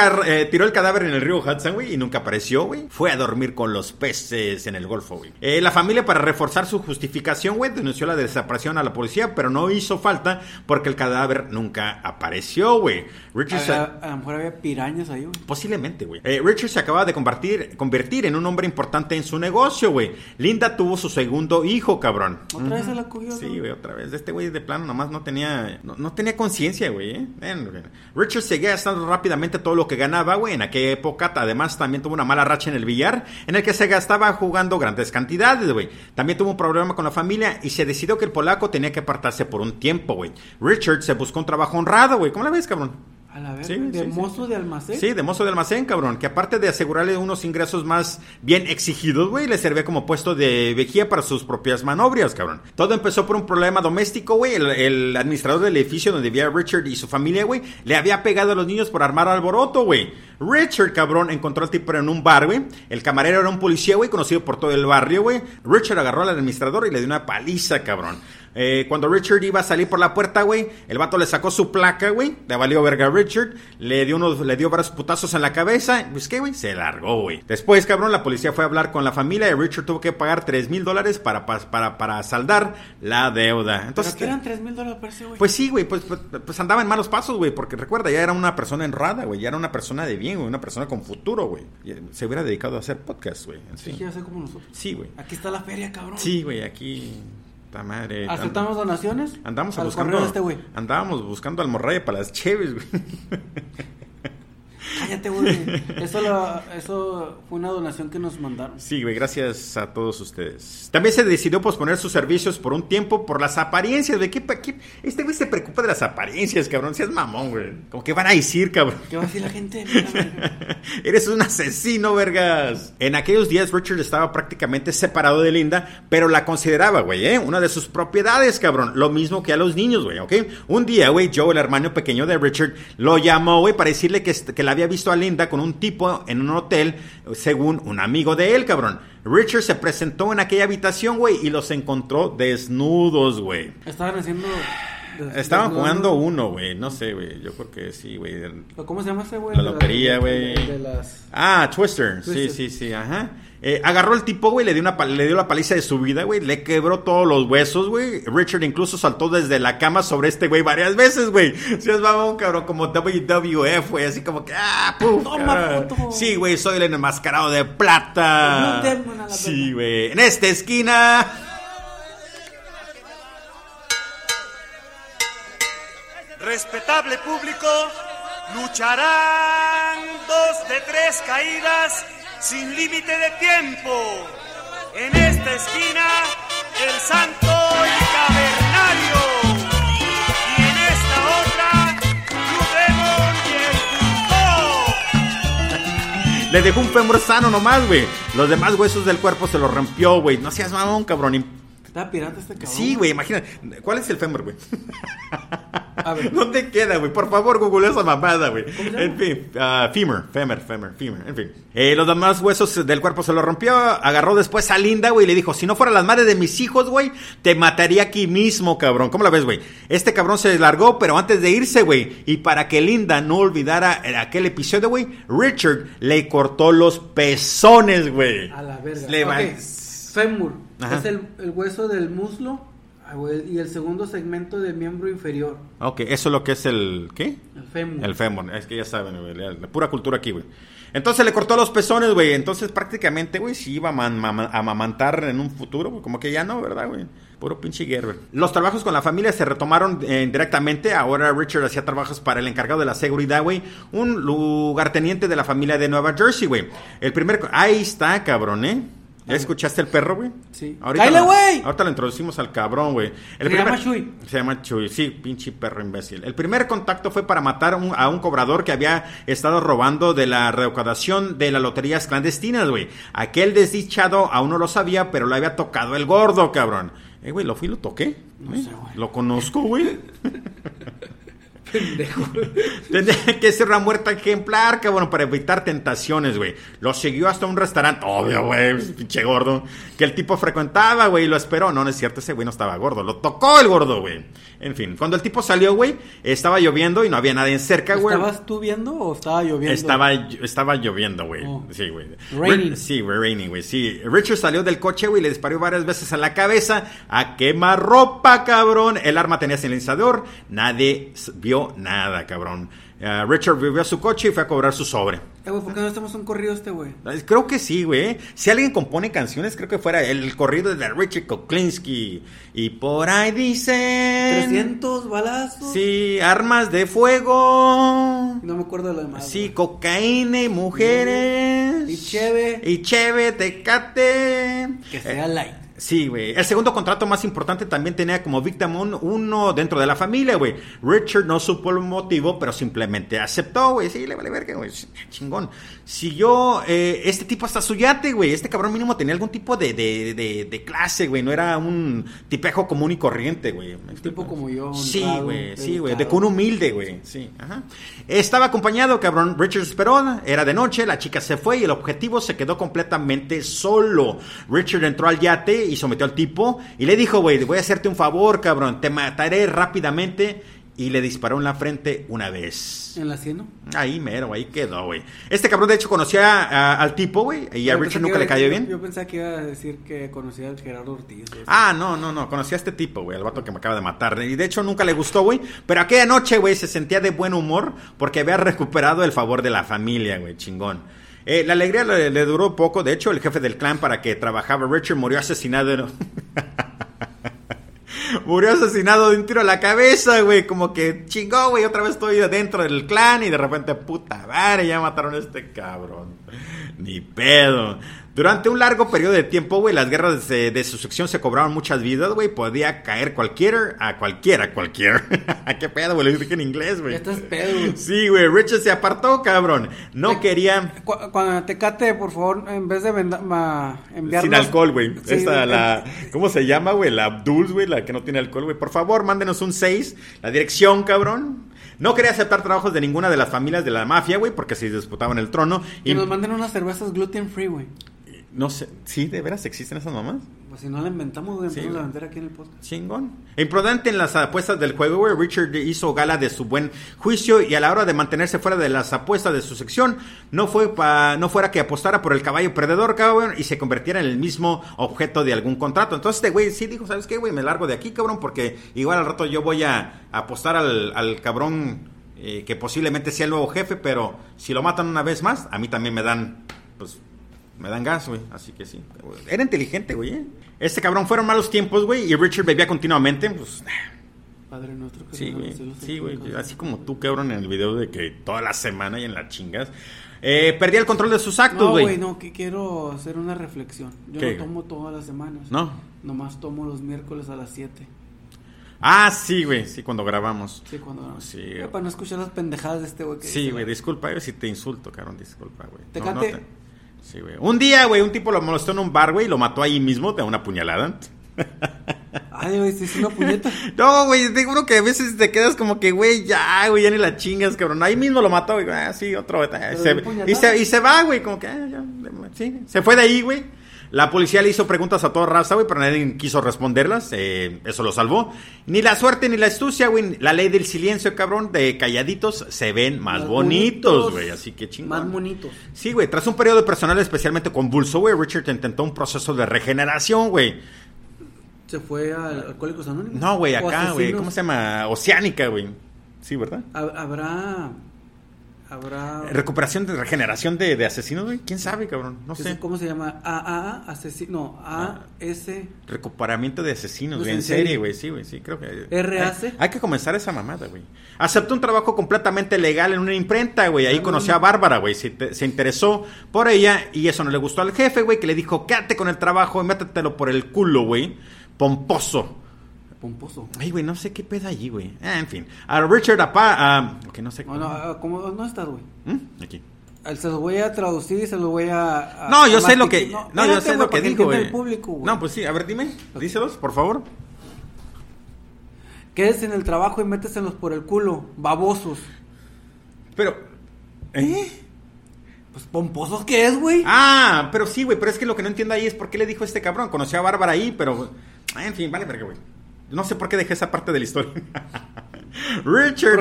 cadáver en el río Hudson, güey, y nunca apareció, güey. Fue a dormir con los peces en el golfo, güey. La familia, para reforzar su justificación, güey, denunció la desaparición a la policía, pero no hizo falta porque el cadáver nunca apareció, güey. A lo mejor había pirañas ahí, güey. Posiblemente, güey. Richard se acababa de convertir en un hombre importante en su negocio, güey. Linda tuvo su segundo hijo, cabrón. ¿Otra vez se la cogió? Sí, güey, otra vez. Este güey de plano nomás no tenía conciencia, güey, Richard seguía gastando rápidamente todo lo que ganaba, güey. En aquella época, además, también tuvo una mala racha en el billar, en el que se gastaba jugando grandes cantidades, güey. También tuvo un problema con la familia y se decidió que el polaco tenía que apartarse por un tiempo, güey. Richard se buscó un trabajo honrado, güey. ¿Cómo la ves, cabrón? A la vez, sí, de sí, mozo sí. de almacén. Sí, de mozo de almacén, cabrón. Que aparte de asegurarle unos ingresos más bien exigidos, güey, le servía como puesto de vigía para sus propias manobrias, cabrón. Todo empezó por un problema doméstico, güey. El administrador del edificio donde vivía Richard y su familia, güey, le había pegado a los niños por armar alboroto, güey. Richard, cabrón, encontró al tipo en un bar, güey. El camarero era un policía, güey, conocido por todo el barrio, güey. Richard agarró al administrador y le dio una paliza, cabrón. Cuando Richard iba a salir por la puerta, güey, el vato le sacó su placa, güey. Le valió verga a Richard. Le dio varios putazos en la cabeza. Pues qué, güey, se largó, güey. Después, cabrón, la policía fue a hablar con la familia y Richard tuvo que pagar $3,000 para saldar la deuda. Entonces, ¿pero qué eran $3,000 para ese, güey? Pues sí, güey, pues andaba en malos pasos, güey. Porque recuerda, ya era una persona honrada, güey. Ya era una persona de bien, güey. Una persona con futuro, güey. Se hubiera dedicado a hacer podcast, güey. Sí, ya sea como nosotros. Sí, güey. Aquí está la feria, cabrón. Sí, güey, aquí... Madre, ¿aceptamos donaciones? Andábamos buscando almorraya para las cheves, güey. Cállate, güey. Eso fue una donación que nos mandaron. Sí, güey, gracias a todos ustedes. También se decidió posponer sus servicios por un tiempo por las apariencias, güey. Este güey se preocupa de las apariencias, cabrón. Si es mamón, güey. Como que van a decir, cabrón. ¿Qué va a decir la gente? Mira, eres un asesino, vergas. En aquellos días, Richard estaba prácticamente separado de Linda, pero la consideraba, güey, una de sus propiedades, cabrón. Lo mismo que a los niños, güey, ¿ok? Un día, güey, Joe, el hermano pequeño de Richard, lo llamó, güey, para decirle que la había visto a Linda con un tipo en un hotel, según un amigo de él, cabrón. Richard se presentó en aquella habitación, güey, y los encontró desnudos, güey. Estaban haciendo... Estaban jugando uno, güey, no sé, güey. Yo creo que sí, güey. ¿Cómo se llama ese, güey? La lotería, güey. Twister. Sí, ajá. Agarró el tipo, güey, le dio la paliza de su vida, güey. Le quebró todos los huesos, güey. Richard incluso saltó desde la cama sobre este güey varias veces, güey. Si es mamón, cabrón, como WWF, güey. Así como que, puf. Toma, puto. Sí, güey, soy el enmascarado de plata. Sí, güey. En esta esquina... Respetable público, lucharán 2 de 3 caídas sin límite de tiempo. En esta esquina, el Santo y Cavernario. Y en esta otra, Blue Demon y el Pulpo. Le dejó un fémur sano nomás, güey. Los demás huesos del cuerpo se los rompió, güey. No seas mamón, cabrón. Está pirata este cabrón. Sí, güey, imagínate. ¿Cuál es el fémur, güey? A ver. ¿Dónde queda, güey? Por favor, google esa mamada, güey. En fin, fémur. En fin. Los demás huesos del cuerpo se lo rompió. Agarró después a Linda, güey, y le dijo: si no fuera las madres de mis hijos, güey, te mataría aquí mismo, cabrón. ¿Cómo la ves, güey? Este cabrón se largó, pero antes de irse, güey, y para que Linda no olvidara aquel episodio, güey, Richard le cortó los pezones, güey. A la verga. Fémur. Ajá. Es el hueso del muslo Y el segundo segmento del miembro inferior. Ok, eso es lo que es el... ¿qué? El fémur. El fémur, es que ya saben, güey, la pura cultura aquí, güey. Entonces le cortó los pezones, güey. Entonces prácticamente, güey, si iba a amamantar en un futuro, güey, como que ya no, ¿verdad, güey? Puro pinche guerra. Los trabajos con la familia se retomaron directamente. Ahora Richard hacía trabajos para el encargado de la seguridad, güey. Un lugarteniente de la familia de Nueva Jersey, güey. El primer... Ahí está, cabrón, ¿eh? ¿Ya escuchaste el perro, güey? Sí. ¡Cállate, güey! Ahorita lo introducimos al cabrón, güey. Se llama Chuy. Se llama Chuy, sí, pinche perro imbécil. El primer contacto fue para matar a un cobrador que había estado robando de la recaudación de las loterías clandestinas, güey. Aquel desdichado aún no lo sabía, pero le había tocado el gordo, cabrón. Güey, lo fui y lo toqué. No sé, güey. Lo conozco, güey. Pendejo. Tendría que ser una muerta ejemplar, cabrón, para evitar tentaciones, güey. Lo siguió hasta un restaurante, obvio, güey, pinche gordo, que el tipo frecuentaba, güey, y lo esperó. No, no es cierto, ese güey no estaba gordo, lo tocó el gordo, güey. En fin, cuando el tipo salió, güey, estaba lloviendo y no había nadie cerca, güey. ¿Estabas tú viendo o estaba lloviendo? Estaba lloviendo, güey. Oh. Sí, güey. Raining. Sí, güey, raining, güey, sí. Richard salió del coche, güey, y le disparó varias veces a la cabeza a quemarropa, cabrón. El arma tenía silenciador, nadie vio nada, cabrón. Richard vivió a su coche y fue a cobrar su sobre. Güey, ¿por qué no estamos un corrido este, güey? Creo que sí, güey. Si alguien compone canciones, creo que fuera el corrido de Richard Kuklinski. Y por ahí dicen... 300 balazos. Sí, armas de fuego. No me acuerdo de lo demás. Sí, güey. Cocaína y mujeres. Y cheve. Y cheve, tecate. Que sea light. Sí, güey. El segundo contrato más importante también tenía como víctima uno dentro de la familia, güey. Richard no supo el motivo, pero simplemente aceptó, güey. Sí, le vale verga, güey. Chingón. Siguió este tipo hasta su yate, güey. Este cabrón mínimo tenía algún tipo de clase, güey. No era un tipejo común y corriente, güey. Un tipo como yo. Sí, güey. Sí, güey. De cuna humilde, güey. Sí, ajá. Estaba acompañado, cabrón. Richard esperó. Era de noche. La chica se fue y el objetivo se quedó completamente solo. Richard entró al yate y sometió al tipo y le dijo, güey, voy a hacerte un favor, cabrón, te mataré rápidamente, y le disparó en la frente una vez. ¿En la sien? Ahí mero, ahí quedó, güey. Este cabrón de hecho conocía al tipo, güey, y a Richard nunca le cayó bien. Yo pensaba que iba a decir que conocía al Gerardo Ortiz. Ah, no, conocía a este tipo, güey, al vato que me acaba de matar, y de hecho nunca le gustó, güey, pero aquella noche, güey, se sentía de buen humor porque había recuperado el favor de la familia, güey, chingón. La alegría le duró poco. De hecho, el jefe del clan para que trabajaba Richard murió asesinado de un tiro a la cabeza, güey. Como que chingó, güey, otra vez estoy dentro del clan. Y de repente, puta madre, ya mataron a este cabrón. Ni pedo. Durante un largo periodo de tiempo, güey, las guerras de sucesión se cobraron muchas vidas, güey. Podía caer cualquiera. ¿Qué pedo, güey? Lo dije en inglés, güey. Esto es pedo, güey. Sí, güey. Richard se apartó, cabrón. No quería... Cuando Tecate, por favor, en vez de enviarnos... Sin alcohol, güey. Sí, esta, la... ¿Cómo se llama, güey? La Abdul, güey, la que no tiene alcohol, güey. Por favor, mándenos un 6. La dirección, cabrón. No quería aceptar trabajos de ninguna de las familias de la mafia, güey, porque se disputaban el trono. Y nos manden unas cervezas gluten free, güey. No sé, ¿sí de veras existen esas mamás? Pues si no la inventamos, güey, empezamos a vender aquí en el podcast. Chingón. Imprudente en las apuestas del juego, güey, Richard hizo gala de su buen juicio y a la hora de mantenerse fuera de las apuestas de su sección, no fuera que apostara por el caballo perdedor, cabrón, y se convirtiera en el mismo objeto de algún contrato. Entonces este güey sí dijo, ¿sabes qué, güey? Me largo de aquí, cabrón, porque igual al rato yo voy a apostar al cabrón que posiblemente sea el nuevo jefe, pero si lo matan una vez más, a mí también me dan, pues... Me dan gas, güey, así que sí. Era inteligente, güey, ¿eh? Este cabrón fueron malos tiempos, güey, y Richard bebía continuamente, pues... Padre nuestro. Que sí, güey, así como tú, cabrón, en el video de que toda la semana y en las chingas. Perdía el control de sus actos, güey. No, güey, no, que quiero hacer una reflexión. Yo no tomo todas las semanas. No. Nomás tomo los miércoles a las 7. Ah, sí, güey, sí, cuando grabamos. Sí, cuando grabamos. Sí, güey. Para no escuchar las pendejadas de este güey. Sí, güey, disculpa, güey, si te insulto, cabrón, disculpa, güey. Te cante... Sí, güey. Un día, güey, un tipo lo molestó en un bar, güey, y lo mató ahí mismo de una puñalada. Ay, güey, ¿es una puñeta? No, güey, te juro que a veces te quedas como que, güey, ya ni la chingas, cabrón. Ahí mismo lo mató, güey. Ah, sí, otro, güey. Y se va, güey, como que, ya, sí, se fue de ahí, güey. La policía le hizo preguntas a toda raza, güey, pero nadie quiso responderlas, eso lo salvó. Ni la suerte ni la astucia, güey, la ley del silencio, cabrón, de calladitos se ven más bonitos, güey, así que chingón. Más bonitos. Sí, güey, tras un periodo personal especialmente convulso, güey, Richard intentó un proceso de regeneración, güey. ¿Se fue al Alcohólicos Anónimos? No, güey, acá, güey. ¿Cómo se llama? Oceánica, güey. Sí, ¿verdad? Habrá... ¿Recuperación de regeneración de asesinos, güey? ¿Quién sabe, cabrón? No sé. ¿Cómo se llama? Asesino. A-S... Recuperamiento de asesinos, güey. En serie, güey. Sí, güey. Sí, creo que... R-A-C. Hay que comenzar esa mamada, güey. Aceptó un trabajo completamente legal en una imprenta, güey. Ahí conoció a Bárbara, güey. Se interesó por ella y eso no le gustó al jefe, güey. Que le dijo, quédate con el trabajo y métetelo por el culo, güey. Pomposo. Ay, güey, no sé qué pedo allí, güey. En fin. A Richard que no sé. ¿Cómo estás, güey? Aquí. Se los voy a traducir y se los voy a... No, yo sé lo que... No, yo sé lo que dijo, güey. No, pues sí. A ver, dime. Díselos, por favor. Quédese en el trabajo y méteselos por el culo. Babosos. Pero... Pues pomposos que es, güey. Ah, pero sí, güey. Pero es que lo que no entiendo ahí es por qué le dijo este cabrón. Conocí a Bárbara ahí, pero... En fin, vale, verga, güey. No sé por qué dejé esa parte de la historia. Richard,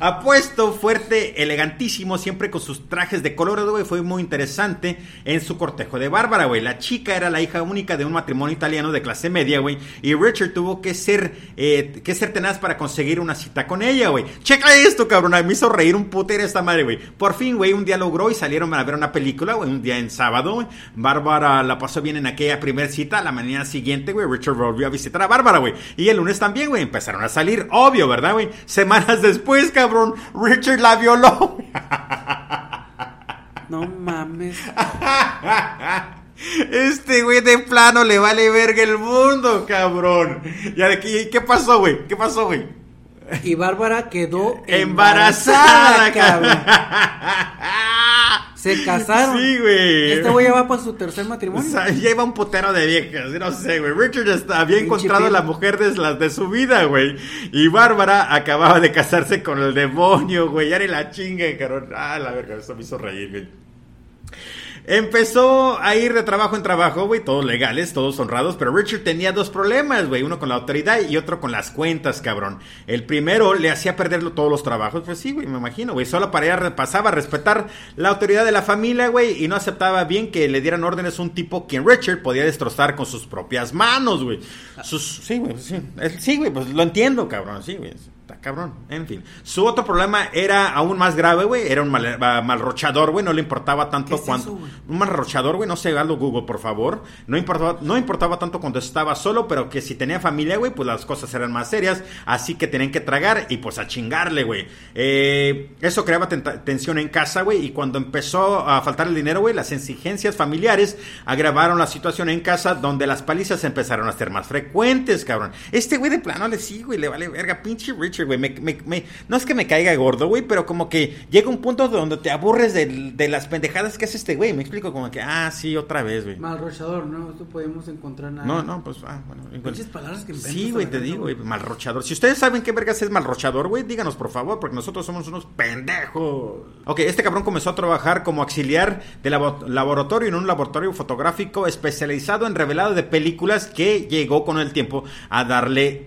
apuesto, fuerte, elegantísimo, siempre con sus trajes de color, güey. Fue muy interesante en su cortejo de Bárbara, güey. La chica era la hija única de un matrimonio italiano de clase media, güey. Y Richard tuvo que ser tenaz para conseguir una cita con ella, güey. Checa esto, cabrón. Me hizo reír un putero esta madre, güey. Por fin, güey, un día logró y salieron a ver una película, güey. Un día en sábado, güey. Bárbara la pasó bien en aquella primera cita. A la mañana siguiente, güey, Richard volvió a visitar a Bárbara, güey. Y el lunes también, güey, empezaron a salir. Obvio, ¿verdad, güey? Semanas después, cabrón, Richard la violó. No mames. Este güey de plano le vale verga el mundo, cabrón. ¿Y aquí qué pasó, güey? Y Bárbara quedó embarazada, cabrón. Se casaron. Sí, güey. Este güey ya va para su tercer matrimonio. O sea, ya iba un putero de viejas. No sé, güey. Richard había encontrado a la mujer de su vida, güey. Y Bárbara acababa de casarse con el demonio, güey. Ya ni la chingue, cabrón. Ah, la verga, eso me hizo reír, güey. Empezó a ir de trabajo en trabajo, güey, todos legales, todos honrados, pero Richard tenía dos problemas, güey, uno con la autoridad y otro con las cuentas, cabrón. El primero le hacía perder todos los trabajos, pues sí, güey, me imagino, güey, solo para ella pasaba a respetar la autoridad de la familia, güey, y no aceptaba bien que le dieran órdenes a un tipo quien Richard podía destrozar con sus propias manos, güey. Sí, güey, sí, pues lo entiendo, cabrón, sí, güey. Cabrón, en fin. Su otro problema era aún más grave, güey. Era un malrochador, güey. No le importaba tanto cuando... Un malrochador, güey. No sé, hazlo Google, por favor. No importaba tanto cuando estaba solo, pero que si tenía familia, güey, pues las cosas eran más serias. Así que tenían que tragar y pues a chingarle, güey. Eso creaba tensión en casa, güey. Y cuando empezó a faltar el dinero, güey, las exigencias familiares agravaron la situación en casa, donde las palizas empezaron a ser más frecuentes, cabrón. Este güey de plano le sigue, güey. Le vale verga, pinche Richard. Wey, no es que me caiga gordo, güey, pero como que llega un punto donde te aburres de las pendejadas que hace este güey. Me explico, como que, sí, otra vez, güey. Malrochador, no, tú podemos encontrar nada. No, pues, bueno. Muchas palabras que inventas. Sí, güey, te digo, güey, malrochador. Si ustedes saben qué vergas es malrochador, güey, díganos, por favor, porque nosotros somos unos pendejos. Ok, este cabrón comenzó a trabajar como auxiliar de laboratorio en un laboratorio fotográfico especializado en revelado de películas que llegó con el tiempo a darle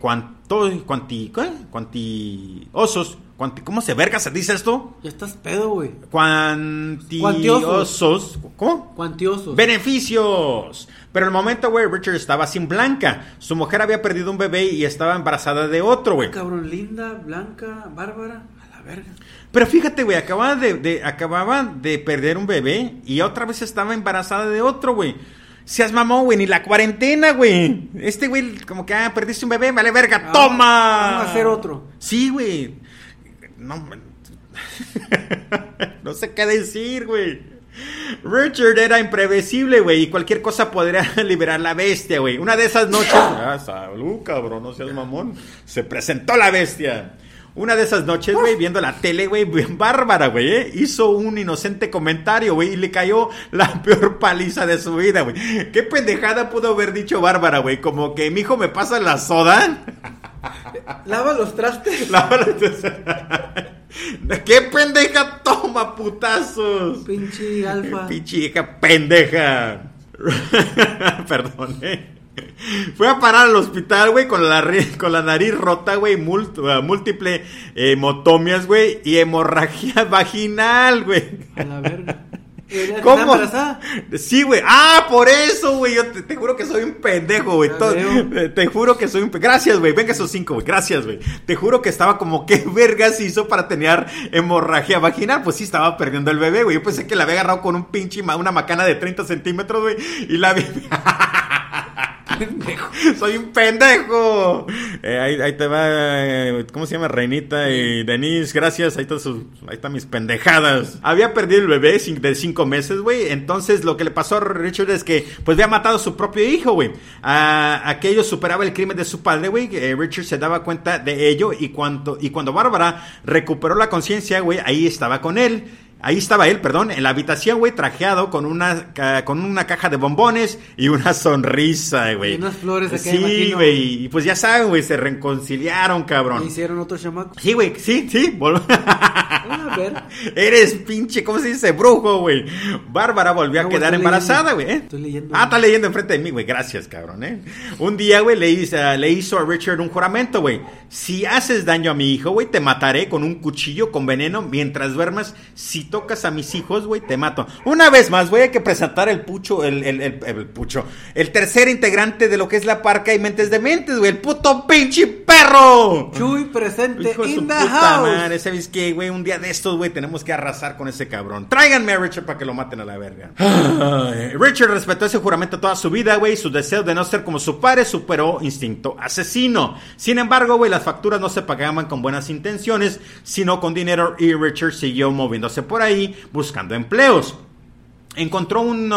¿cómo se verga se dice esto? Ya estás pedo, güey. Cuantiosos. ¿Cómo? Cuantiosos. Beneficios. Pero al momento, güey, Richard estaba sin Blanca. Su mujer había perdido un bebé y estaba embarazada de otro, güey. Cabrón, Linda, Blanca, Bárbara, a la verga. Pero fíjate, güey, acababa de perder un bebé y otra vez estaba embarazada de otro, güey. Seas mamón, güey, ni la cuarentena, güey. Este güey, como que, perdiste un bebé, vale verga, toma. Vamos a hacer otro. Sí, güey. No, no sé qué decir, güey. Richard era imprevisible, güey, y cualquier cosa podría liberar la bestia, güey. Una de esas noches... salud, cabrón, no seas mamón. Se presentó la bestia. Una de esas noches, güey, viendo la tele, güey, Bárbara, güey, hizo un inocente comentario, güey, y le cayó la peor paliza de su vida, güey. ¿Qué pendejada pudo haber dicho Bárbara, güey? Como que mi hijo me pasa la soda. Lava los trastes. ¿Qué pendeja toma putazos? Pinche alfa. Pinche hija pendeja. Perdón, Fue a parar al hospital, güey, con la nariz rota, güey, múltiple hemotomias, güey, y hemorragia vaginal, güey. A la verga. ¿Cómo? ¿Embarazada? Sí, güey. Ah, por eso, güey. Yo te juro que soy un pendejo, güey. Te juro que soy un pendejo. Gracias, güey. Venga esos 5, güey. Gracias, güey. Te juro que estaba como, ¿qué vergas hizo para tener hemorragia vaginal? Pues sí, estaba perdiendo el bebé, güey. Yo pensé que la había agarrado con un pinche, una macana de 30 centímetros, güey. Y la vi... Pendejo. Soy un pendejo. Ahí te va. ¿Cómo se llama? Reinita y Denise. Gracias. Ahí están mis pendejadas. Había perdido el bebé de 5 meses, güey. Entonces lo que le pasó a Richard es que pues había matado a su propio hijo, güey. Aquello superaba el crimen de su padre, güey. Richard se daba cuenta de ello. Y cuando Bárbara recuperó la conciencia, güey, ahí estaba con él. Ahí estaba él, perdón, en la habitación, güey, trajeado con una caja de bombones y una sonrisa, güey. Y unas flores acá, sí, güey, y pues ya saben, güey, se reconciliaron, cabrón. ¿Y hicieron otro chamaco? Sí, güey, sí, a ver. Eres pinche, ¿cómo se dice? Brujo, güey. Bárbara volvió a quedar embarazada, güey. Estoy leyendo. Ah, está leyendo enfrente de mí, güey, gracias, cabrón, Un día, güey, le hizo a Richard un juramento, güey. Si haces daño a mi hijo, güey, te mataré con un cuchillo con veneno mientras duermas. Si tocas a mis hijos, güey, te mato. Una vez más, güey, hay que presentar el tercer integrante de lo que es la parca y mentes de mentes, güey, el puto pinche perro. Chuy presente in the house. Man, ¿sabes qué, güey? Un día de estos, güey, tenemos que arrasar con ese cabrón. Tráiganme a Richard para que lo maten a la verga. Richard respetó ese juramento toda su vida, güey, y su deseo de no ser como su padre superó instinto asesino. Sin embargo, güey, las facturas no se pagaban con buenas intenciones, sino con dinero, y Richard siguió moviéndose por ahí buscando empleos. Encontró un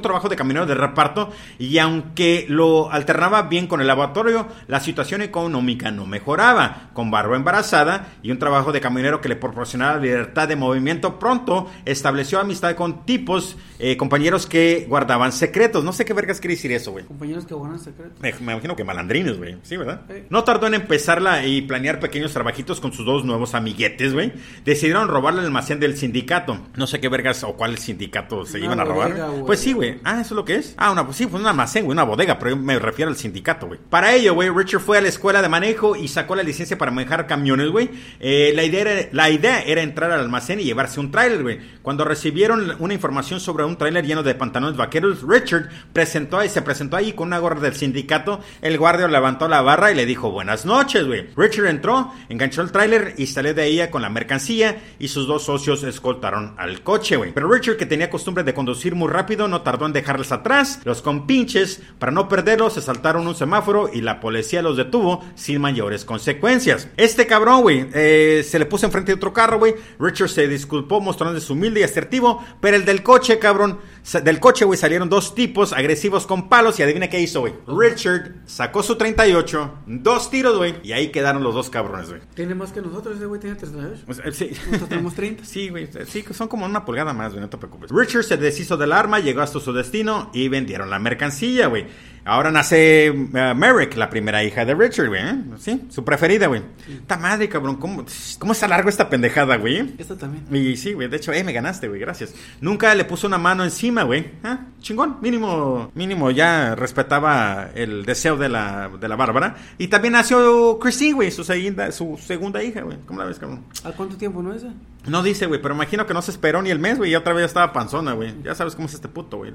trabajo de camionero de reparto, y aunque lo alternaba bien con el laboratorio, la situación económica no mejoraba. Con Bárbara embarazada y un trabajo de camionero que le proporcionaba libertad de movimiento, pronto estableció amistad con tipos, compañeros que guardaban secretos. No sé qué vergas quiere decir eso, güey. Compañeros que guardan secretos. Me imagino que malandrines, güey. Sí, ¿verdad? Sí. No tardó en empezarla y planear pequeños trabajitos con sus dos nuevos amiguetes, güey. Decidieron robarle el almacén del sindicato. No sé qué vergas o cuál sindicato se iban a robar. Bodega, pues sí, güey. Ah, ¿eso es lo que es? Ah, pues un almacén, güey, una bodega, pero yo me refiero al sindicato, güey. Para ello, güey, Richard fue a la escuela de manejo y sacó la licencia para manejar camiones, güey. La idea era entrar al almacén y llevarse un tráiler, güey. Cuando recibieron una información sobre un tráiler lleno de pantalones vaqueros, Richard se presentó ahí con una gorra del sindicato. El guardia levantó la barra y le dijo, buenas noches, güey. Richard entró, enganchó el tráiler y salió de ella con la mercancía, y sus dos socios escoltaron al coche, güey. Pero Richard, que tenía costumbre de conducir muy rápido, no tardó en dejarles atrás. Los compinches, para no perderlos, se saltaron un semáforo y la policía los detuvo sin mayores consecuencias. Este cabrón, güey, se le puso enfrente de otro carro, güey. Richard se disculpó mostrándose humilde y asertivo, pero el del coche, cabrón, del coche, güey, salieron dos tipos agresivos con palos, y adivina qué hizo, güey. Richard sacó su 38, 2 tiros, güey, y ahí quedaron los dos cabrones, güey. Tiene más que nosotros, ese güey tiene 38. Sí. Nosotros tenemos 30. Sí, güey, sí, son como una pulgada más, güey, no te preocupes. Richard se deshizo del arma, llegó hasta su destino y vendieron la mercancía, güey. Ahora nace Merrick, la primera hija de Richard, güey, ¿eh? Sí, su preferida, güey. Esta madre, cabrón, ¿cómo se alargó esta pendejada, güey? Esta también. Y sí, güey, de hecho, me ganaste, güey, gracias. Nunca le puso una mano encima, güey. ¿Ah? Chingón, mínimo ya respetaba el deseo de la Bárbara. Y también nació Christine, güey, su segunda hija, güey. ¿Cómo la ves, cabrón? ¿A cuánto tiempo no es? No dice, güey, pero imagino que no se esperó ni el mes, güey, y otra vez estaba panzona, güey. Ya sabes cómo es este puto, güey.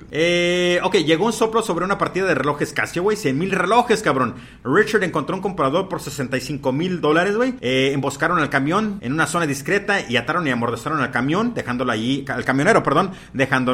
Ok, llegó un soplo sobre una partida de relojes Casio, güey. 100,000 relojes, cabrón. Richard encontró un comprador por $65,000, güey. Emboscaron al camión en una zona discreta y ataron y amordazaron al camión, dejándolo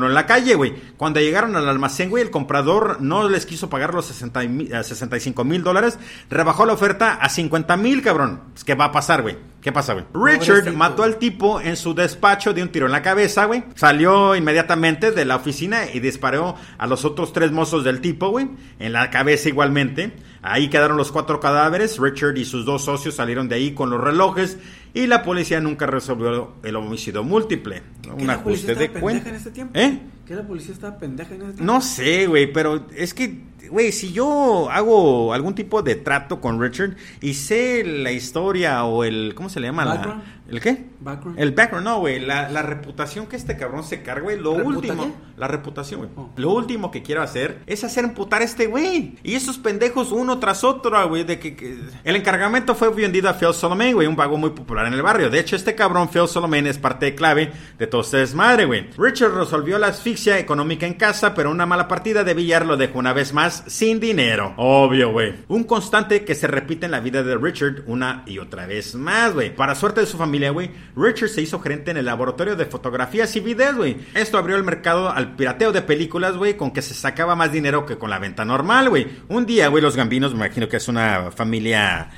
en la calle, güey. Cuando llegaron al almacén, güey, el comprador no les quiso pagar los $65,000, rebajó la oferta a $50,000, cabrón. Pues, ¿qué va a pasar, güey? ¿Qué pasa, güey? Richard mató al tipo en su despacho de un tiro en la cabeza, güey. Salió inmediatamente de la oficina y disparó a los otros 3 mozos del tipo, güey. En la cabeza igualmente. Ahí quedaron los 4 cadáveres. Richard y sus 2 socios salieron de ahí con los relojes. Y la policía nunca resolvió el homicidio múltiple. Un ajuste de cuenta. ¿Que la policía estaba pendeja en ese tiempo? No sé, güey, pero es que... Güey, si yo hago algún tipo de trato con Richard y sé la historia o el... ¿Cómo se le llama? Background. ¿El qué? Background. El background, no, güey. La reputación que este cabrón se carga, güey. Lo último. La reputación, güey. Oh. Lo último que quiero hacer es hacer emputar a este güey. Y esos pendejos uno tras otro, güey. De que el encargamento fue vendido a Phil Solomé, güey. Un vago muy popular en el barrio. De hecho, este cabrón, Phil Solomé, es parte de clave de todo este desmadre, güey. Richard resolvió la asfixia económica en casa, pero una mala partida de billar lo dejó una vez más sin dinero. Obvio, güey. Un constante que se repite en la vida de Richard una y otra vez más, güey. Para suerte de su familia, wey, Richard se hizo gerente en el laboratorio de fotografías y videos, güey. Esto abrió el mercado al pirateo de películas, güey, con que se sacaba más dinero que con la venta normal, güey. Un día, güey, los Gambinos, me imagino que es una familia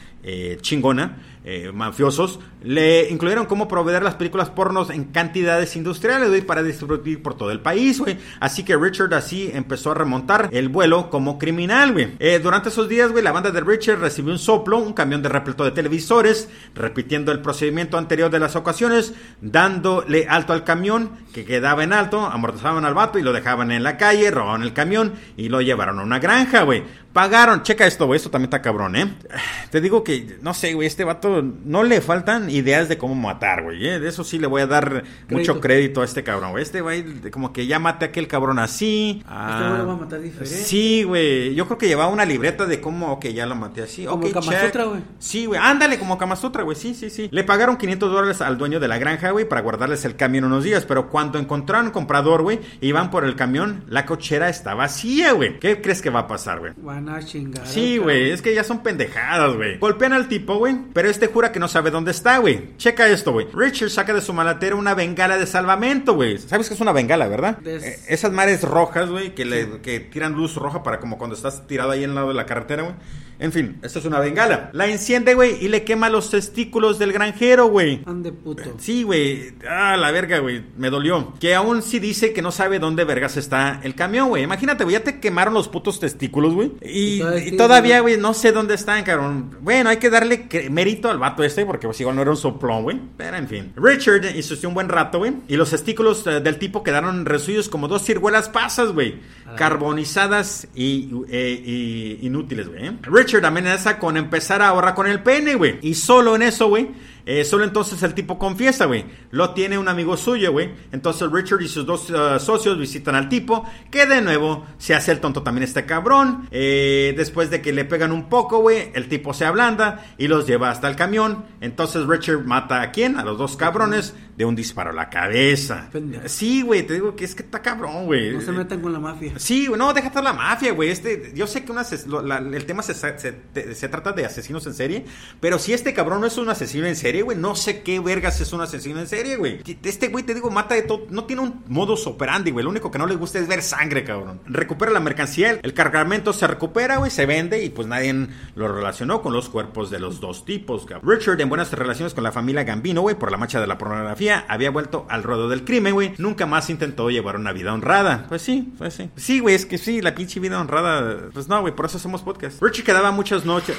chingona, mafiosos, le incluyeron cómo proveer las películas pornos en cantidades industriales, güey, para distribuir por todo el país, güey. Así que Richard así empezó a remontar el vuelo como criminal, güey. Durante esos días, güey, la banda de Richard recibió un soplo, un camión de repleto de televisores, repitiendo el procedimiento anterior de las ocasiones, dándole alto al camión, que quedaba en alto, amortizaban al vato y lo dejaban en la calle, robaban el camión y lo llevaron a una granja, güey. Pagaron, checa esto, güey, esto también está cabrón, Te digo que, no sé, güey, este vato no le faltan ideas de cómo matar, güey, De eso sí le voy a dar mucho crédito a este cabrón, güey. Este güey, como que ya mate a aquel cabrón así. Este güey lo va a matar diferente. Sí, güey, yo creo que llevaba una libreta de cómo, ok, ya lo maté así. Como okay, Kama Sutra, güey. Sí, güey, ándale, como Kama Sutra, güey, sí. Le pagaron $500 al dueño de la granja, güey, para guardarles el camión unos días, pero cuando encontraron comprador, güey, iban por el camión, la cochera está vacía, güey. ¿Qué crees que va a pasar, güey? Sí, güey, es que ya son pendejadas, güey. Golpean al tipo, güey, pero este jura que no sabe dónde está, güey. Checa esto, güey. Richard saca de su maletera una bengala de salvamento, güey. ¿Sabes que es una bengala, verdad? Esas mares rojas, güey, que tiran luz roja para como cuando estás tirado ahí al lado de la carretera, güey. En fin, esto es una bengala. La enciende, güey, y le quema los testículos del granjero, güey. Ande puto. Sí, güey. Ah, la verga, güey. Me dolió. Que aún sí dice que no sabe dónde vergas está el camión, güey. Imagínate, güey, ya te quemaron los putos testículos, güey. Y todavía, güey, no sé dónde están, cabrón. Bueno, hay que darle mérito al vato este, porque pues igual no era un soplón, güey. Pero en fin. Richard insistió un buen rato, güey. Y los testículos del tipo quedaron resuellos como dos ciruelas pasas, güey. Carbonizadas y inútiles, güey. Richard amenaza con empezar a ahorrar con el pene, güey. Y solo en eso, güey. Solo entonces el tipo confiesa, güey. Lo tiene un amigo suyo, güey. Entonces Richard y sus dos socios visitan al tipo, que de nuevo se hace el tonto también este cabrón. Después de que le pegan un poco, güey, el tipo se ablanda y los lleva hasta el camión. Entonces Richard mata ¿a quién? A los dos cabrones de un disparo a la cabeza. Pendejo. Sí, güey, te digo que es que está cabrón, güey. No se metan con la mafia. Sí, güey, no, déjate la mafia, güey. Yo sé que el tema se trata de asesinos en serie, pero si este cabrón no es un asesino en serie, güey, no sé qué vergas es un asesino en serie, güey. Este güey, te digo, mata de todo. No tiene un modus operandi, güey. Lo único que no le gusta es ver sangre, cabrón. Recupera la mercancía, el cargamento se recupera, güey, se vende y pues nadie lo relacionó con los cuerpos de los dos tipos, cabrón. Richard, en buenas relaciones con la familia Gambino, güey, por la mancha de la pornografía, había vuelto al ruedo del crimen, güey. Nunca más intentó llevar una vida honrada. Pues sí. Sí, güey, es que sí, la pinche vida honrada. Pues no, güey, por eso hacemos podcast. Richard quedaba muchas noches.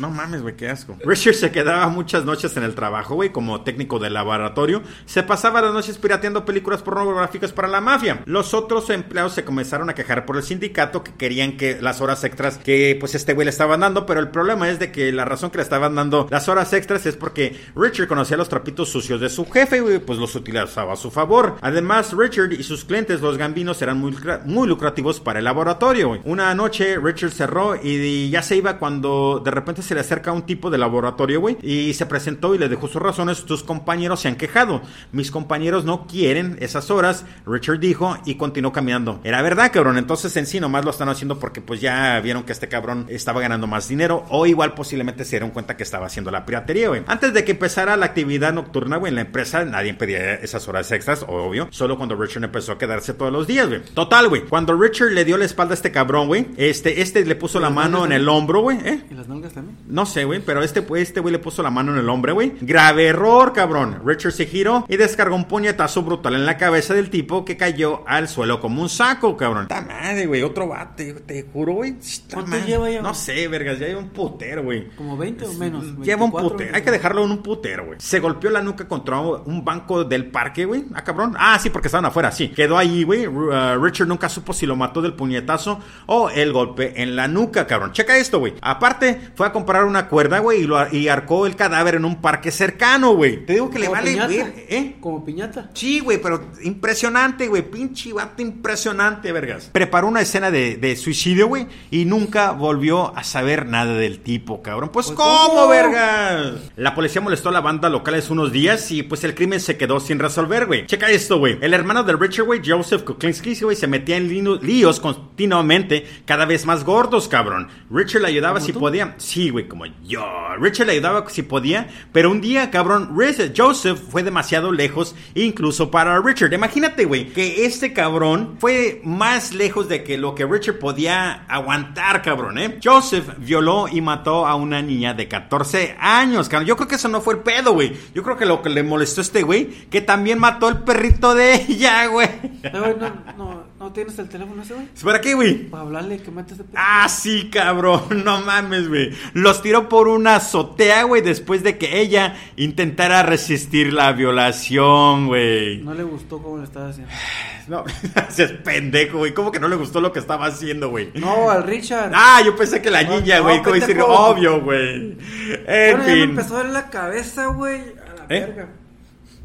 No mames, güey, qué asco. Richard se quedaba muchas noches en el trabajo, güey, como técnico de laboratorio. Se pasaba las noches pirateando películas pornográficas para la mafia. Los otros empleados se comenzaron a quejar por el sindicato, que querían que las horas extras que pues este güey le estaban dando, pero el problema es de que la razón que le estaban dando las horas extras es porque Richard conocía los trapitos sucios de su jefe, güey, pues los utilizaba a su favor. Además, Richard y sus clientes, los gambinos, eran muy lucrativos para el laboratorio, güey. Una noche Richard cerró y ya se iba cuando de repente se le acerca un tipo de laboratorio, güey, y se presentó y le dejó sus razones. Tus compañeros se han quejado. Mis compañeros no quieren esas horas, Richard dijo, y continuó caminando. Era verdad, cabrón. Entonces en sí nomás lo están haciendo porque pues ya vieron que este cabrón estaba ganando más dinero, o igual posiblemente se dieron cuenta que estaba haciendo la piratería, güey. Antes de que empezara la actividad nocturna, güey, en la empresa nadie pedía esas horas extras, obvio, solo cuando Richard empezó a quedarse todos los días, güey. Total, güey, cuando Richard le dio la espalda a este cabrón, güey, este le puso la mano en el hombro, güey. ¿Y las nalgas también? No sé, güey, pero este güey le puso la mano en el hombro, güey. Grave error, cabrón. Richard se giró y descargó un puñetazo brutal en la cabeza del tipo, que cayó al suelo como un saco, cabrón. ¡Ta madre, güey! Otro vato, te juro, güey. ¿Cuánto lleva ya? No sé, vergas, ya lleva un putero, güey. ¿Como 20 o menos? 24, lleva un putero. Hay que dejarlo en un putero, güey. Se golpeó la nuca contra un banco del parque, güey. Ah, cabrón. Ah, sí, porque estaban afuera, sí. Quedó ahí, güey. Richard nunca supo si lo mató del puñetazo o el golpe en la nuca, cabrón. Checa esto, güey. Aparte, fue a comprar una cuerda, güey, y arcó el cadáver en un parque cercano, güey. Te digo que le vale, güey, ¿eh? Como piñata. Sí, güey, pero impresionante, güey. Pinche vato impresionante, vergas. Preparó una escena de suicidio, güey, y nunca volvió a saber nada del tipo, cabrón. Pues ¿cómo, vergas? La policía molestó a la banda locales unos días y pues el crimen se quedó sin resolver, güey. Checa esto, güey. El hermano de Richard, güey, Joseph Kuklinski, güey, se metía en líos continuamente, cada vez más gordos, cabrón. Richard le ayudaba si podía. Sí, güey, como yo. Richard le ayudaba si podía, pero un día, cabrón, Joseph fue demasiado lejos, incluso para Richard. Imagínate, güey, que este cabrón fue más lejos de que lo que Richard podía aguantar, cabrón, ¿eh? Joseph violó y mató a una niña de 14 años, cabrón. Yo creo que eso no fue el pedo, güey. Yo creo que lo que le molestó a este güey, que también mató al perrito de ella, güey. No tienes el teléfono ese, güey. ¿Para qué, güey? Para hablarle que mates de perrito. Ah, sí, cabrón. No mames, güey. Los tiró por una azotea, güey, después de que ella intentara resistir la violación, güey. No le gustó cómo lo estaba haciendo. No, es pendejo, güey. ¿Cómo que no le gustó lo que estaba haciendo, güey? No, al Richard. Ah, yo pensé que la niña, güey. No, como decir, obvio, güey. Bueno, fin. Ya me empezó a dar la cabeza, güey. A la verga.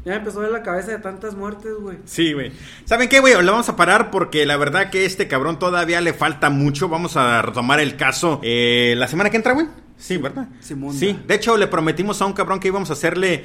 Ya me empezó a ver la cabeza de tantas muertes, güey. Sí, güey. ¿Saben qué, güey? Lo vamos a parar porque la verdad que este cabrón todavía le falta mucho. Vamos a retomar el caso la semana que entra, güey. Sí, ¿verdad? Simón. Sí, de hecho le prometimos a un cabrón que íbamos a hacerle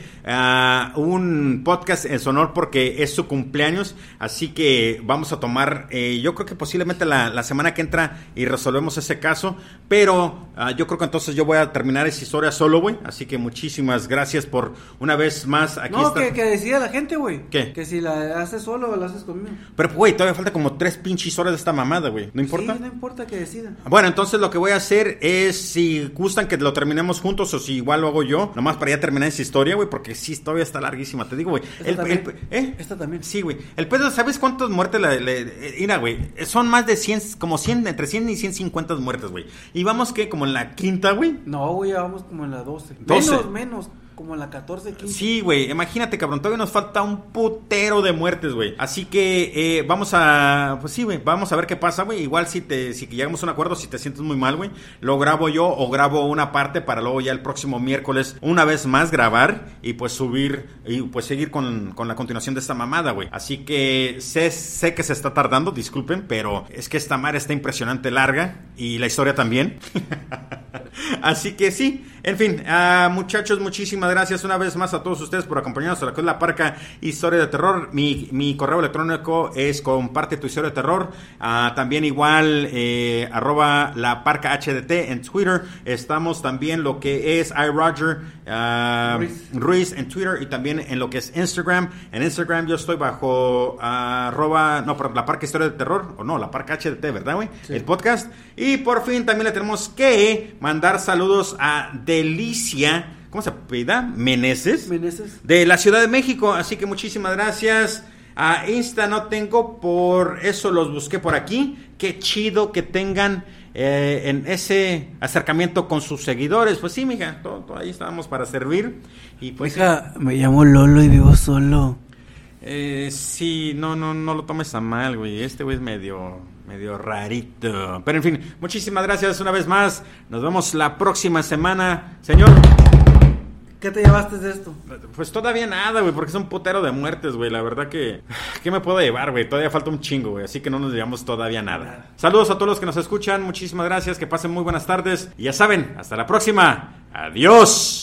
un podcast en su honor porque es su cumpleaños. Así que vamos a tomar, yo creo que posiblemente la semana que entra y resolvemos ese caso. Pero yo creo que entonces yo voy a terminar esa historia solo, güey. Así que muchísimas gracias por una vez más aquí. No, que decida la gente, güey. ¿Qué? Que si la haces solo o la haces conmigo. Pero, güey, todavía falta como 3 pinches horas de esta mamada, güey. ¿No importa? Sí, no importa, que decidan. Bueno, entonces lo que voy a hacer es, si gustan, que lo terminemos juntos o si igual lo hago yo, nomás para ya terminar esa historia, güey, porque sí, todavía está larguísima, te digo, güey. Esta también. Sí, güey. El pedo, ¿sabes cuántas muertes? Mira, güey, son más de 100, como 100, entre 100 y 150 muertes, güey. Y vamos, ¿qué? ¿Como en la quinta, güey? No, güey, ya vamos como en la 12. Menos. Como en la 14, 15. Sí, güey, imagínate, cabrón, todavía nos falta un putero de muertes, güey. Así que vamos a ver qué pasa, güey. Igual si llegamos a un acuerdo, si te sientes muy mal, güey, lo grabo yo o grabo una parte para luego ya el próximo miércoles una vez más grabar y pues subir y pues seguir con la continuación de esta mamada, güey. Así que sé que se está tardando, disculpen, pero es que esta madre está impresionante larga y la historia también. Así que sí, en fin, muchachos, muchísimas gracias una vez más a todos ustedes por acompañarnos a la que es La Parca Historia de Terror. Mi correo electrónico es comparte tu historia de terror. También igual @LaParkaHDT en Twitter. Estamos también lo que es iRoger Ruiz en Twitter y también en lo que es Instagram. En Instagram yo estoy bajo La Parca Historia de Terror, o no, La Parca HDT, ¿verdad, güey? Sí. El podcast. Y por fin también le tenemos que mandar saludos a Delicia, ¿cómo se apellida? Meneses. De la Ciudad de México, así que muchísimas gracias. A Insta no tengo, por eso los busqué por aquí. Qué chido que tengan en ese acercamiento con sus seguidores. Pues sí, mija, todo ahí estábamos para servir. Y pues mija, me llamo Lolo y vivo solo. Sí, no lo tomes a mal, güey. Este güey es medio rarito. Pero en fin, muchísimas gracias una vez más. Nos vemos la próxima semana. Señor, ¿qué te llevaste de esto? Pues todavía nada, güey, porque es un putero de muertes, güey. La verdad que... ¿Qué me puedo llevar, güey? Todavía falta un chingo, güey. Así que no nos llevamos todavía nada. Saludos a todos los que nos escuchan. Muchísimas gracias. Que pasen muy buenas tardes. Y ya saben, hasta la próxima. Adiós.